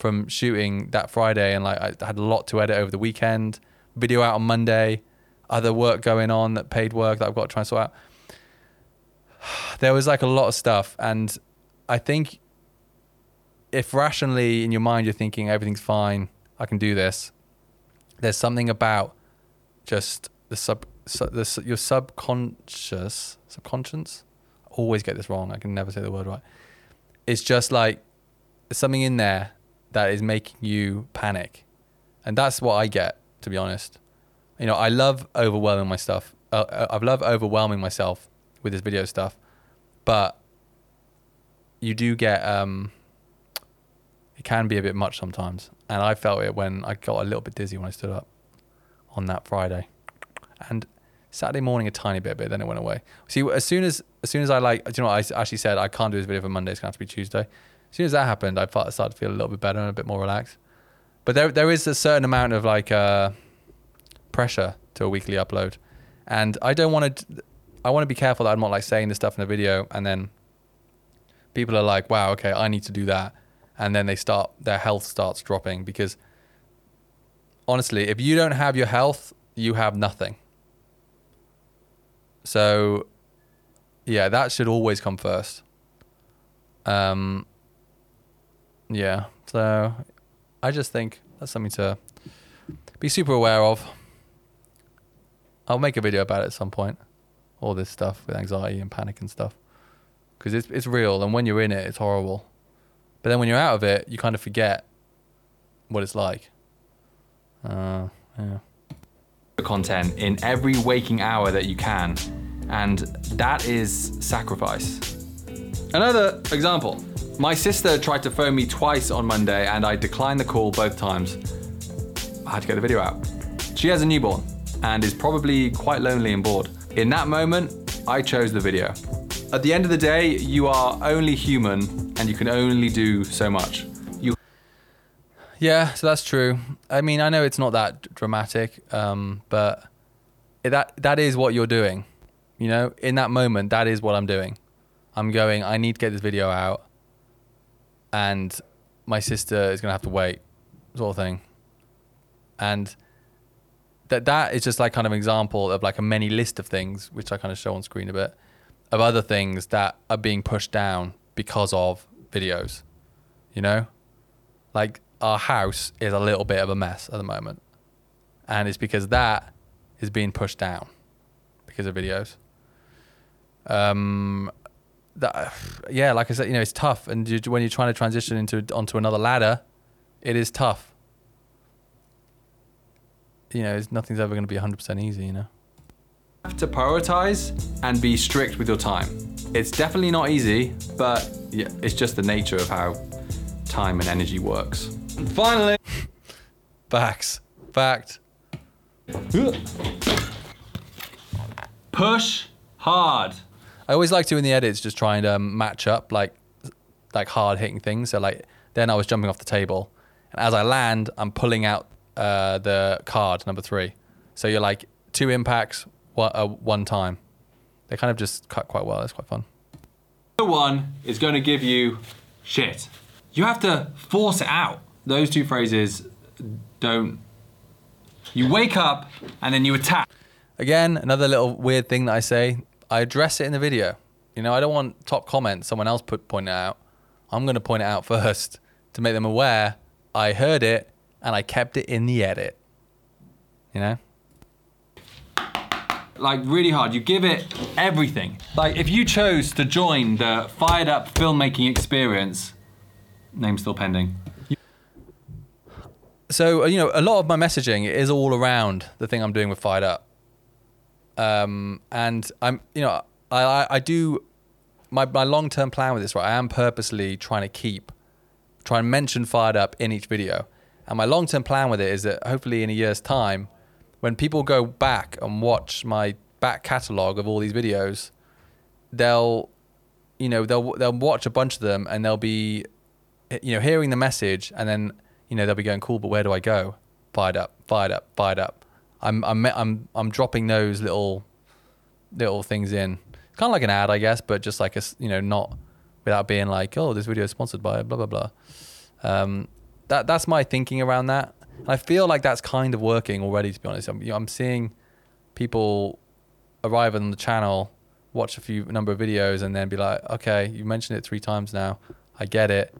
from shooting that Friday, and I had a lot to edit over the weekend, video out on Monday, other work going on, that paid work that I've got to try and sort out. There was a lot of stuff. And I think if rationally in your mind, you're thinking everything's fine, I can do this, there's something about just your subconscious. I always get this wrong. I can never say the word right. It's just like something in there that is making you panic. And that's what I get, to be honest. I love overwhelming my stuff. I love overwhelming myself with this video stuff, but you do get, it can be a bit much sometimes. And I felt it when I got a little bit dizzy when I stood up on that Friday, and Saturday morning a tiny bit, but then it went away. See, as soon as I I actually said I can't do this video for Monday, it's gonna have to be Tuesday. As soon as that happened, I started to feel a little bit better and a bit more relaxed. But there is a certain amount of like pressure to a weekly upload, and I don't want to. I want to be careful that I'm not like saying this stuff in a video, and then people are like, "Wow, okay, I need to do that," and then their health starts dropping. Because honestly, if you don't have your health, you have nothing. So yeah, that should always come first. Yeah, so I just think that's something to be super aware of. I'll make a video about it at some point. All this stuff with anxiety and panic and stuff. Because it's real, and when you're in it, it's horrible. But then when you're out of it, you kind of forget what it's like. Yeah. Content in every waking hour that you can, and that is sacrifice. Another example. My sister tried to phone me twice on Monday and I declined the call both times. I had to get the video out. She has a newborn and is probably quite lonely and bored. In that moment, I chose the video. At the end of the day, you are only human and you can only do so much. Yeah, so that's true. I mean, I know it's not that dramatic, but that is what you're doing. You know, in that moment, that is what I'm doing. I'm going, I need to get this video out. And my sister is going to have to wait, sort of thing. And that is just like kind of an example of like a many list of things, which I kind of show on screen a bit, of other things that are being pushed down because of videos, you know? Like our house is a little bit of a mess at the moment. And it's because that is being pushed down because of videos. That, yeah, like I said, you know, it's tough. And when you're trying to transition onto another ladder, it is tough. You know, nothing's ever going to be 100% easy, you know. You have to prioritize and be strict with your time. It's definitely not easy, but yeah, it's just the nature of how time and energy works. And finally, fact. Push hard. I always like to, in the edits, just try and match up like hard hitting things. So like, then I was jumping off the table, and as I land, I'm pulling out the card number 3. So you're like 2 impacts, one time. They kind of just cut quite well. It's quite fun. No one is going to give you shit. You have to force it out. Those 2 phrases don't. You wake up and then you attack. Again, another little weird thing that I say. I address it in the video. You know, I don't want top comments, someone else point it out. I'm going to point it out first to make them aware I heard it and I kept it in the edit, you know? Like really hard, you give it everything. Like if you chose to join the Fired Up filmmaking experience, name still pending. So, you know, a lot of my messaging is all around the thing I'm doing with Fired Up. And I'm, you know, I do my long-term plan with this, right? I am purposely trying to mention Fired Up in each video. And my long-term plan with it is that hopefully in a year's time, when people go back and watch my back catalog of all these videos, they'll watch a bunch of them and they'll be, you know, hearing the message, and then, you know, they'll be going, cool, but where do I go? Fired up, fired up, fired up. I'm dropping those little things in. It's kind of like an ad, I guess, but just like a, you know, not without being like, oh, this video is sponsored by blah blah blah. That's my thinking around that, and I feel like that's kind of working already. To be honest, I'm seeing people arrive on the channel, watch a number of videos, and then be like, okay, you mentioned it 3 times now, I get it.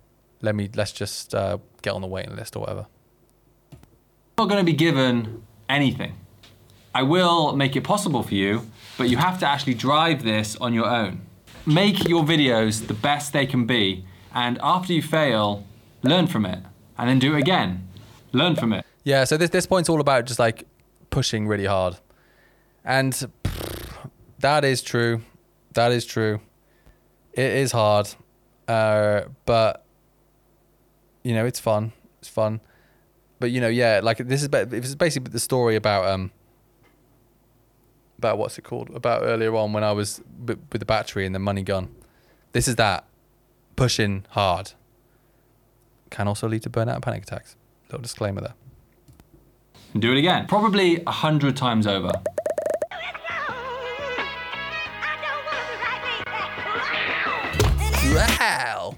Let's just get on the waiting list or whatever. I'm not going to be given anything. I will make it possible for you, but you have to actually drive this on your own. Make your videos the best they can be, and after you fail, learn from it, and then do it again. Learn from it. Yeah, so this point's all about just like pushing really hard. And that is true. That is true. It is hard, but you know, it's fun. It's fun. But you know, yeah, like this is basically the story about what's it called? About earlier on when I was with the battery and the money gun. This is that pushing hard. can also lead to burnout and panic attacks. Little disclaimer there. Do it again. Probably 100 times over. Wow.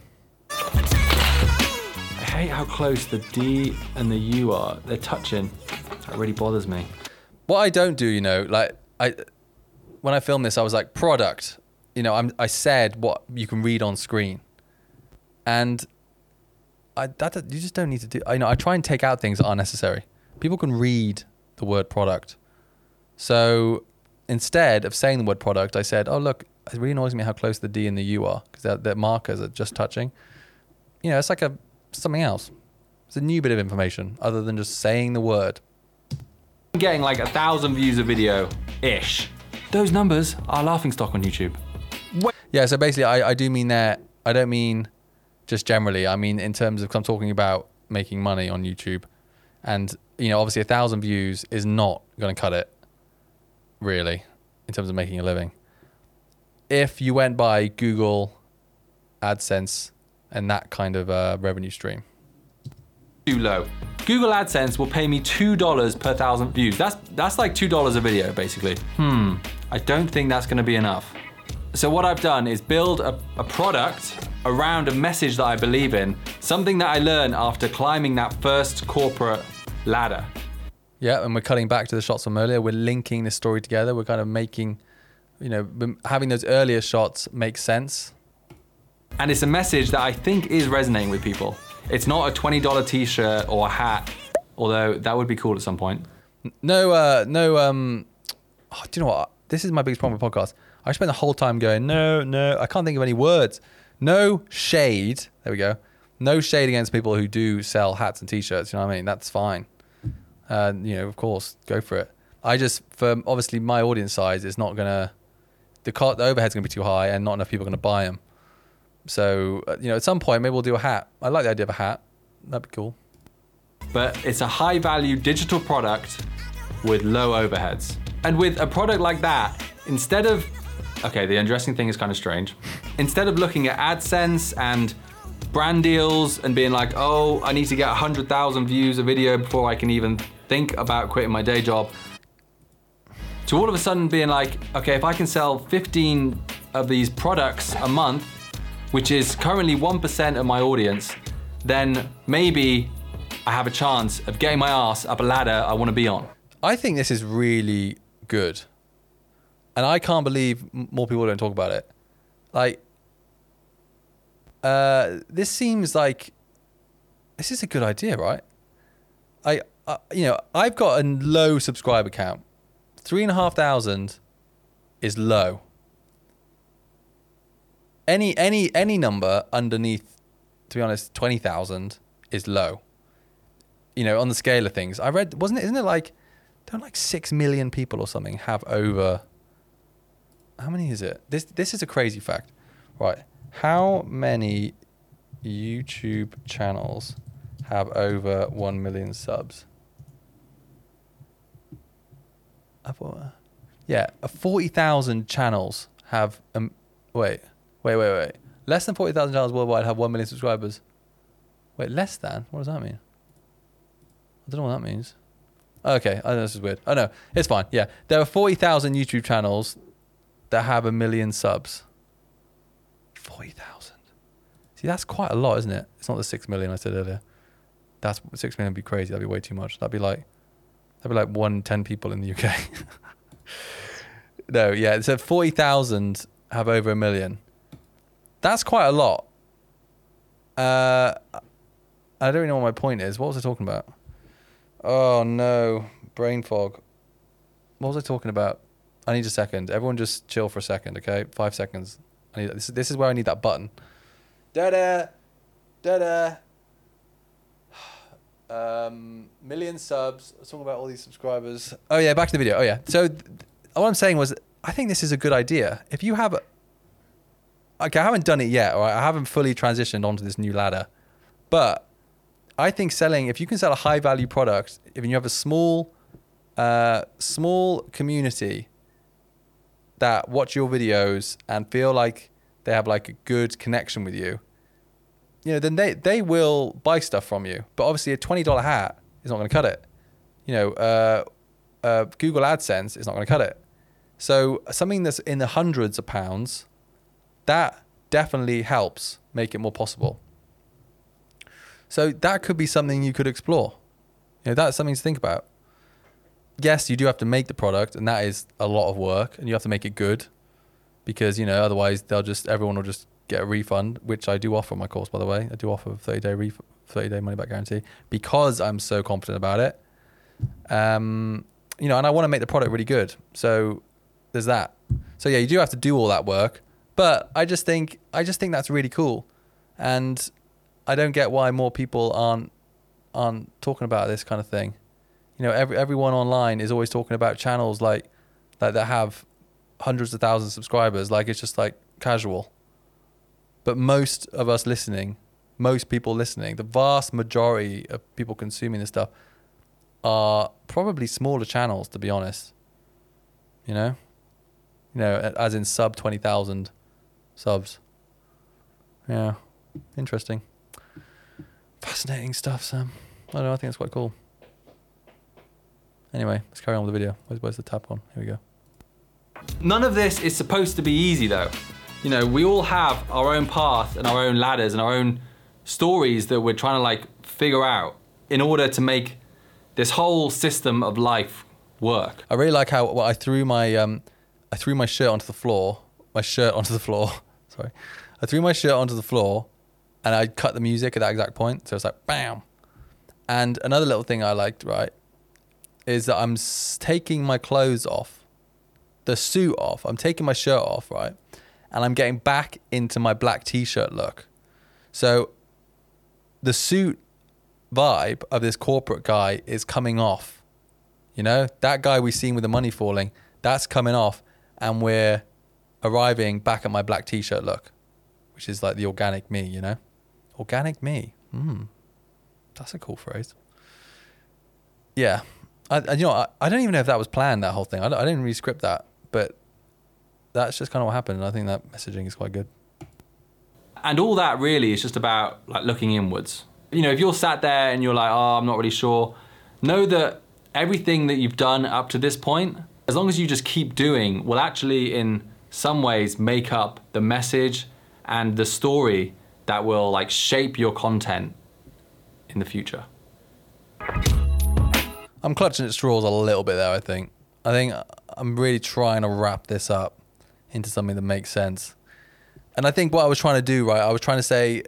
I hate how close the D and the U are. They're touching. That really bothers me. What I don't do, you know, like when I filmed this, I was like, product. You know, I said what you can read on screen. And you just don't need to do. You know, I try and take out things that aren't necessary. People can read the word product. So instead of saying the word product, I said, oh, look, it really annoys me how close the D and the U are, because their markers are just touching. You know, it's like something else. It's a new bit of information other than just saying the word. I'm getting like 1,000 views a video-ish. Those numbers are laughingstock on YouTube. Yeah, so basically I do mean that. I don't mean just generally. I mean in terms of, I'm talking about making money on YouTube. And, you know, obviously 1,000 views is not going to cut it, really, in terms of making a living. If you went by Google AdSense and that kind of revenue stream. Too low. Google AdSense will pay me $2 per 1,000 views. That's like $2 a video, basically. I don't think that's gonna be enough. So what I've done is build a product around a message that I believe in, something that I learned after climbing that first corporate ladder. Yeah, and we're cutting back to the shots from earlier. We're linking this story together. We're kind of making, you know, having those earlier shots make sense. And it's a message that I think is resonating with people. It's not a $20 t-shirt or a hat, although that would be cool at some point. Oh, do you know what? This is my biggest problem with podcasts. I spend the whole time going, no, I can't think of any words. No shade, there we go. No shade against people who do sell hats and t-shirts, you know what I mean? That's fine. You know, of course, go for it. I just, for obviously my audience size, it's not gonna, the overhead's gonna be too high and not enough people are gonna buy them. So, you know, at some point, maybe we'll do a hat. I like the idea of a hat. That'd be cool. But it's a high value digital product with low overheads. And with a product like that, instead of, okay, the undressing thing is kind of strange. Instead of looking at AdSense and brand deals and being like, oh, I need to get 100,000 views a video before I can even think about quitting my day job, to all of a sudden being like, okay, if I can sell 15 of these products a month, which is currently 1% of my audience, then maybe I have a chance of getting my ass up a ladder I want to be on. I think this is really good. And I can't believe more people don't talk about it. Like, this seems like, this is a good idea, right? You know, I've got a low subscriber count. 3,500 is low. Any number underneath, to be honest, 20,000 is low. You know, on the scale of things. I read, isn't it like, don't like 6 million people or something have over, how many is it? This is a crazy fact. Right, how many YouTube channels have over 1 million subs? Yeah, 40,000 channels have, wait. Less than 40,000 channels worldwide have 1 million subscribers. Wait, less than? What does that mean? I don't know what that means. Okay, I know this is weird. Oh no, it's fine, yeah. There are 40,000 YouTube channels that have 1 million subs. 40,000. See, that's quite a lot, isn't it? It's not the 6 million I said earlier. That's 6 million would be crazy. That'd be way too much. That'd be like 1 in 10 people in the UK. No, yeah, so 40,000 have over 1 million. That's quite a lot. I don't even know what my point is. What was I talking about? Oh no, brain fog. What was I talking about? I need a second. Everyone just chill for a second, okay? 5 seconds. This is where I need that button. Million subs. I was talking about all these subscribers. Oh yeah, back to the video. Oh yeah. So what I'm saying was, I think this is a good idea. If you have I haven't done it yet, or I haven't fully transitioned onto this new ladder, but I think if you can sell a high value product, if you have a small community that watch your videos and feel like they have like a good connection with you, you know, then they will buy stuff from you. But obviously a $20 hat is not going to cut it. You know, Google AdSense is not going to cut it. So something that's in the hundreds of pounds, that definitely helps make it more possible. So that could be something you could explore. You know, that's something to think about. Yes, you do have to make the product, and that is a lot of work, and you have to make it good, because, you know, otherwise they'll just, everyone will just get a refund, which I do offer on my course, by the way. I do offer a 30-day money back guarantee because I'm so confident about it. You know, and I want to make the product really good. So there's that. So yeah, you do have to do all that work, but I just think that's really cool. And I don't get why more people aren't talking about this kind of thing. You know, everyone online is always talking about channels like that have hundreds of thousands of subscribers. Like, it's just like casual. But most of us listening, most people listening, the vast majority of people consuming this stuff are probably smaller channels, to be honest. You know, as in sub 20,000 subs. Yeah, interesting, fascinating stuff, Sam. I don't know. I think it's quite cool. Anyway, let's carry on with the video. Where's the tab on? Here we go. None of this is supposed to be easy, though. You know, we all have our own path and our own ladders and our own stories that we're trying to like figure out in order to make this whole system of life work. I really like how I threw my shirt onto the floor. Sorry. I threw my shirt onto the floor and I cut the music at that exact point. So it's like, bam. And another little thing I liked, right, is that I'm taking my clothes off, the suit off. I'm taking my shirt off, right? And I'm getting back into my black t-shirt look. So the suit vibe of this corporate guy is coming off. You know, that guy we've seen with the money falling, that's coming off, and we're arriving back at my black t-shirt look, which is like the organic me, you know? Organic me. That's a cool phrase. Yeah. I don't even know if that was planned, that whole thing. I didn't really script that, but that's just kind of what happened, and I think that messaging is quite good. And all that really is just about like looking inwards. You know, if you're sat there and you're like, oh, I'm not really sure, know that everything that you've done up to this point, as long as you just keep doing, will actually in some ways make up the message and the story that will like shape your content in the future. I'm clutching at straws a little bit there, I think. I think I'm really trying to wrap this up into something that makes sense. And I think what I was trying to do, right, I was trying to say,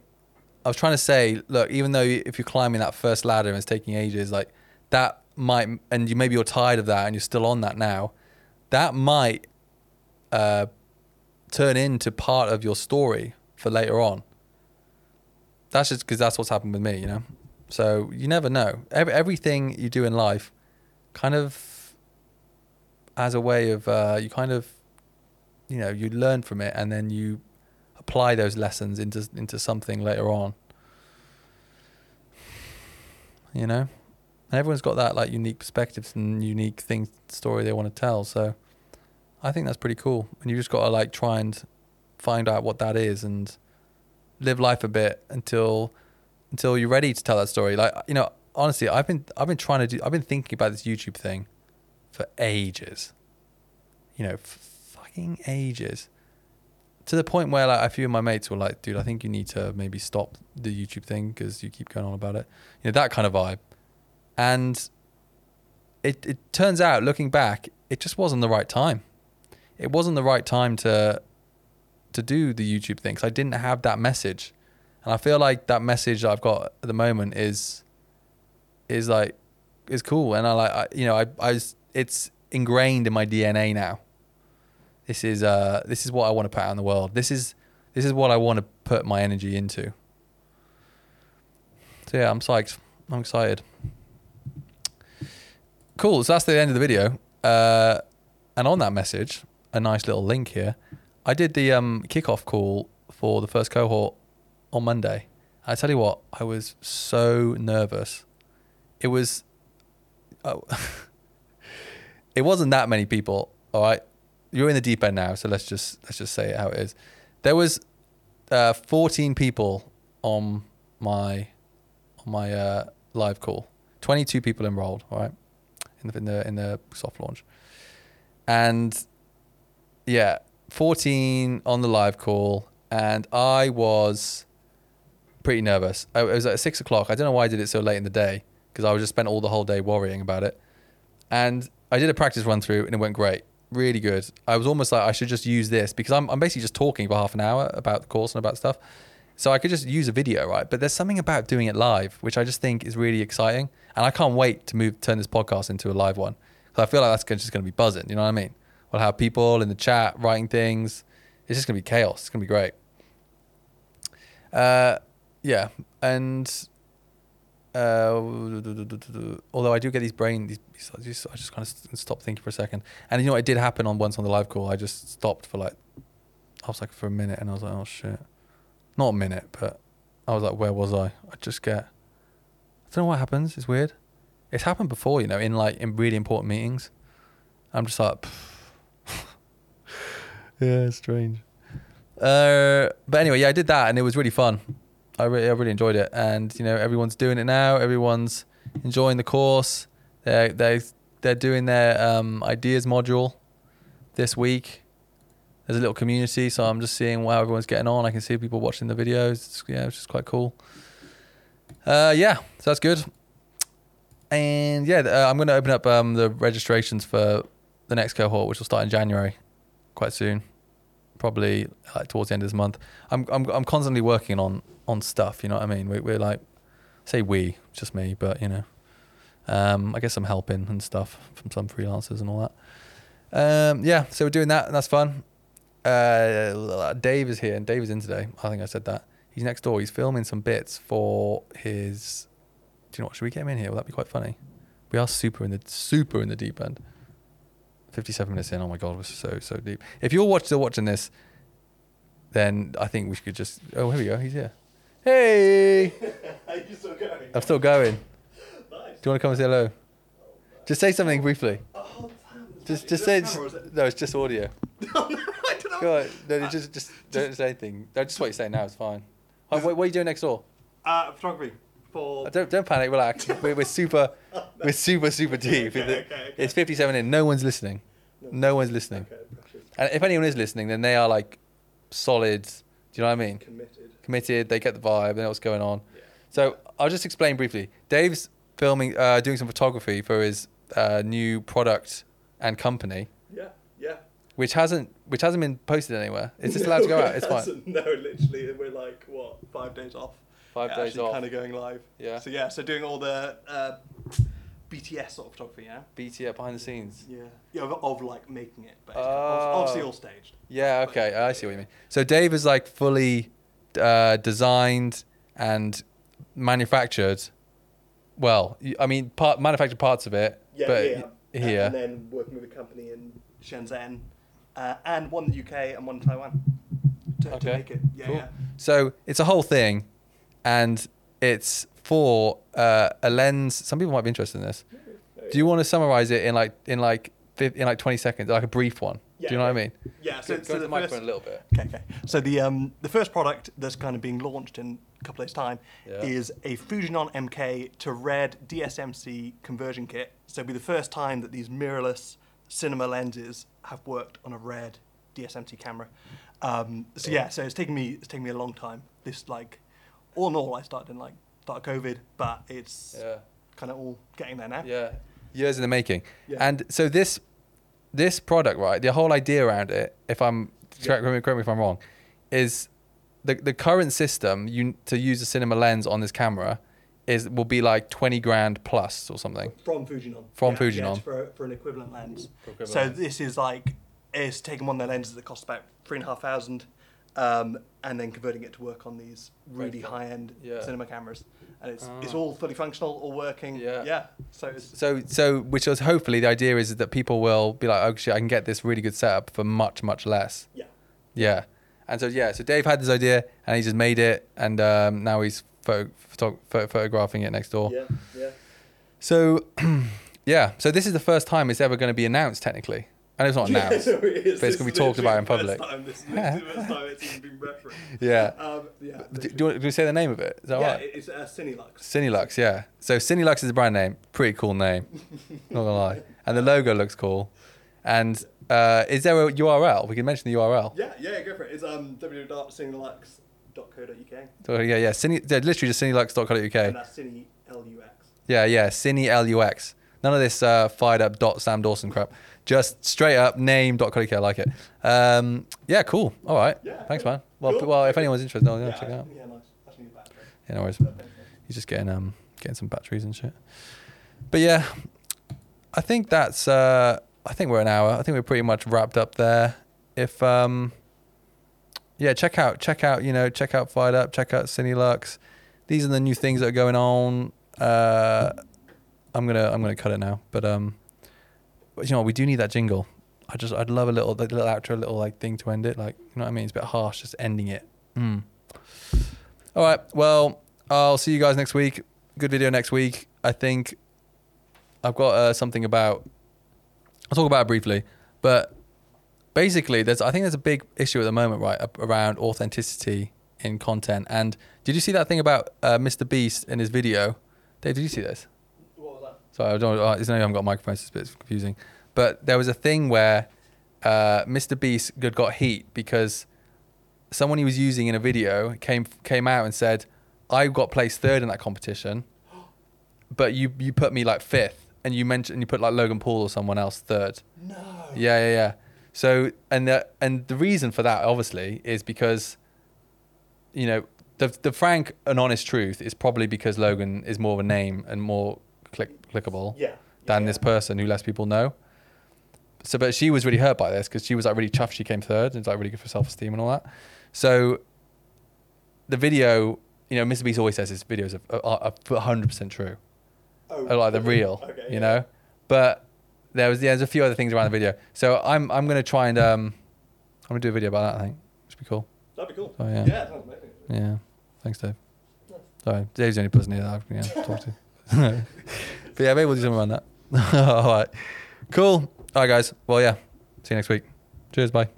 look, even though if you're climbing that first ladder and it's taking ages, like that might, and you maybe you're tired of that and you're still on that now, that might turn into part of your story for later on. That's just because that's what's happened with me, you know? So you never know. Everything you do in life kind of as a way of, you kind of, you know, you learn from it and then you apply those lessons into something later on. You know? And everyone's got that like unique perspectives and unique thing, story they want to tell. So I think that's pretty cool. And you just got to like try and find out what that is and live life a bit until you're ready to tell that story. Like, you know, honestly, I've been thinking about this YouTube thing for ages. You know, ages, to the point where like a few of my mates were like, dude, I think you need to maybe stop the YouTube thing because you keep going on about it, you know, that kind of vibe. And it turns out, looking back, it just wasn't the right time. It wasn't the right time to do the YouTube thing because I didn't have that message. And I feel like that message that I've got at the moment is cool, and it's ingrained in my DNA now. This is what I want to put out in the world. This is what I want to put my energy into. So yeah, I'm psyched. I'm excited. Cool. So that's the end of the video. And on that message, a nice little link here. I did the kickoff call for the first cohort on Monday. I tell you what, I was so nervous. It wasn't that many people. All right. You're in the deep end now, so let's just say it how it is. There was 14 people on my live call. 22 people enrolled, all right, in the soft launch, and yeah, 14 on the live call, and I was pretty nervous. It was at 6 o'clock. I don't know why I did it so late in the day, because I was just spent all the whole day worrying about it. And I did a practice run through and it went great, really good. I was almost like, I should just use this, because I'm basically just talking for half an hour about the course and about stuff. So I could just use a video, right? But there's something about doing it live, which I just think is really exciting. And I can't wait to turn this podcast into a live one. Because I feel like that's just going to be buzzing, you know what I mean? We'll have people in the chat writing things. It's just going to be chaos. It's going to be great. Yeah, and although I do get I just kind of stopped thinking for a second. And you know what, it did happen once on the live call. I just stopped for a minute, and I was like, oh shit. Not a minute, but I was like, where was I? I don't know what happens. It's weird. It's happened before, you know, in really important meetings. I'm just like, yeah, it's strange. But anyway, yeah, I did that and it was really fun. I really enjoyed it, and you know, everyone's doing it now. Everyone's enjoying the course. They're doing their ideas module this week. There's a little community, so I'm just seeing how everyone's getting on. I can see people watching the videos. It's just quite cool. So that's good. And yeah, I'm going to open up the registrations for the next cohort, which will start in January, quite soon, probably towards the end of this month. I'm constantly working on stuff, you know what I mean? We're like, just me, but you know, I guess I'm helping and stuff from some freelancers and all that. So we're doing that, and that's fun. Dave is here, and Dave is in today. I think I said that. He's next door. He's filming some bits for his. Do you know what? Should we get him in here? Will that be quite funny? We are super in the deep end. 57 minutes in. Oh my god, we're so deep. If you're still watching this, then I think we could just... Oh, here we go. He's here. Hey! Are you still going? I'm still going. Nice. Do you want to come and say hello? Oh, just say something briefly. Oh, damn. Just say... No, it's just audio. No, I don't know. Go on. No, just don't say anything. No, just what you're saying now is fine. Hi, what are you doing next door? Photography. For... Don't panic. Relax. We're super deep. Okay. It's 57 in. No one's listening. No one's listening. Okay. And if anyone is listening, then they are like... solid, do you know what I mean? Committed, they get the vibe, they know what's going on. Yeah. So I'll just explain briefly. Dave's filming, doing some photography for his new product and company. Yeah. Which hasn't been posted anywhere. It's just allowed to go out, it's fine. No, literally, we're like, 5 days off. Kind of going live. Yeah. So doing all the BTS sort of photography, yeah? BTS, behind the scenes. Yeah. Yeah, of like making it, but obviously all staged. Yeah, okay, I see what you mean. So Dave is like fully designed and manufactured. Well, I mean, manufactured parts of it. Yeah, but here. And then working with a company in Shenzhen, and one in the UK and one in Taiwan to make it. Yeah, cool. Yeah. So it's a whole thing, and it's... for a lens, some people might be interested in this. Do you want to summarize it in like 20 seconds, like a brief one? Yeah, do you know what I mean? Yeah. So go to the microphone a little bit. Okay. So the first product that's kind of being launched in a couple days' time is a Fujinon MK to Red DSMC conversion kit. So it'll be the first time that these mirrorless cinema lenses have worked on a Red DSMC camera. So it's taken me a long time. This like, all in all, I started in like. Start of COVID, but it's kind of all getting there now. Yeah, years in the making. Yeah. And so this product, right? The whole idea around it, if I'm correct me if I'm wrong, is the current system to use a cinema lens on this camera will be like $20,000 plus or something from Fujinon. Fujinon for an equivalent lens. This is like it's taking one of their lenses that costs about $3,500. And then converting it to work on these really high-end cinema cameras, and it's all fully functional, all working. Yeah. So which is hopefully the idea is that people will be like, oh shit, I can get this really good setup for much less. Yeah. And so Dave had this idea and he just made it, and now he's photographing it next door. So this is the first time it's ever going to be announced technically. And it's not now, but it's going to be talked about in public. This is the first time it's even been referenced. Yeah. Do we say the name of it? Is that right? Yeah, it's Cinelux. Cinelux, yeah. So Cinelux is the brand name. Pretty cool name, not going to lie. And the logo looks cool. And is there a URL? We can mention the URL. Yeah, go for it. It's www.cinelux.co.uk. So, yeah. Literally just cinelux.co.uk. And that's Cinelux. Yeah, Cinelux. None of this fired up Sam Dawson crap. Just straight up name.co.uk. I like it. Yeah, cool. All right. Yeah, thanks, man. Well, cool. Well, if anyone's interested, I'll check it out. Yeah, nice. That's new battery. Yeah, no worries. He's just getting some batteries and shit. But yeah, I think that's. I think we're an hour. I think we're pretty much wrapped up there. If check out Fired Up. Check out Cinelux. These are the new things that are going on. I'm gonna cut it now, but you know what, we do need that jingle. I'd love a little outro, little like thing to end it, like, you know what I mean? It's a bit harsh just ending it. All right, well, I'll see you guys next week. Good video next week. I think I've got something about. I'll talk about it briefly, but basically, there's a big issue at the moment, right, around authenticity in content. And did you see that thing about Mr. Beast in his video? Dave, did you see this? Sorry, it's not even got microphones, it's a bit confusing. But there was a thing where Mr. Beast got heat because someone he was using in a video came out and said, I got placed third in that competition, but you put me like fifth, and you put like Logan Paul or someone else third. No. Yeah. So, and the reason for that, obviously, is because, you know, the frank and honest truth is probably because Logan is more of a name and more clickable than this person who lets people know. So, but she was really hurt by this because she was like really chuffed she came third, and it's like really good for self-esteem and all that. So the video, you know, Mr. Beast always says his videos are 100% true. Real, okay, you know? But there's a few other things around the video. So I'm going to try and, I'm going to do a video about that, I think. Which would be cool. That'd be cool. Oh, yeah. Yeah, sounds amazing. Yeah. Thanks, Dave. Yeah. Sorry, Dave's the only person here that I've been able to talk to. But yeah, maybe we'll do something around that. All right, cool. All right, guys. Well, yeah. See you next week. Cheers. Bye.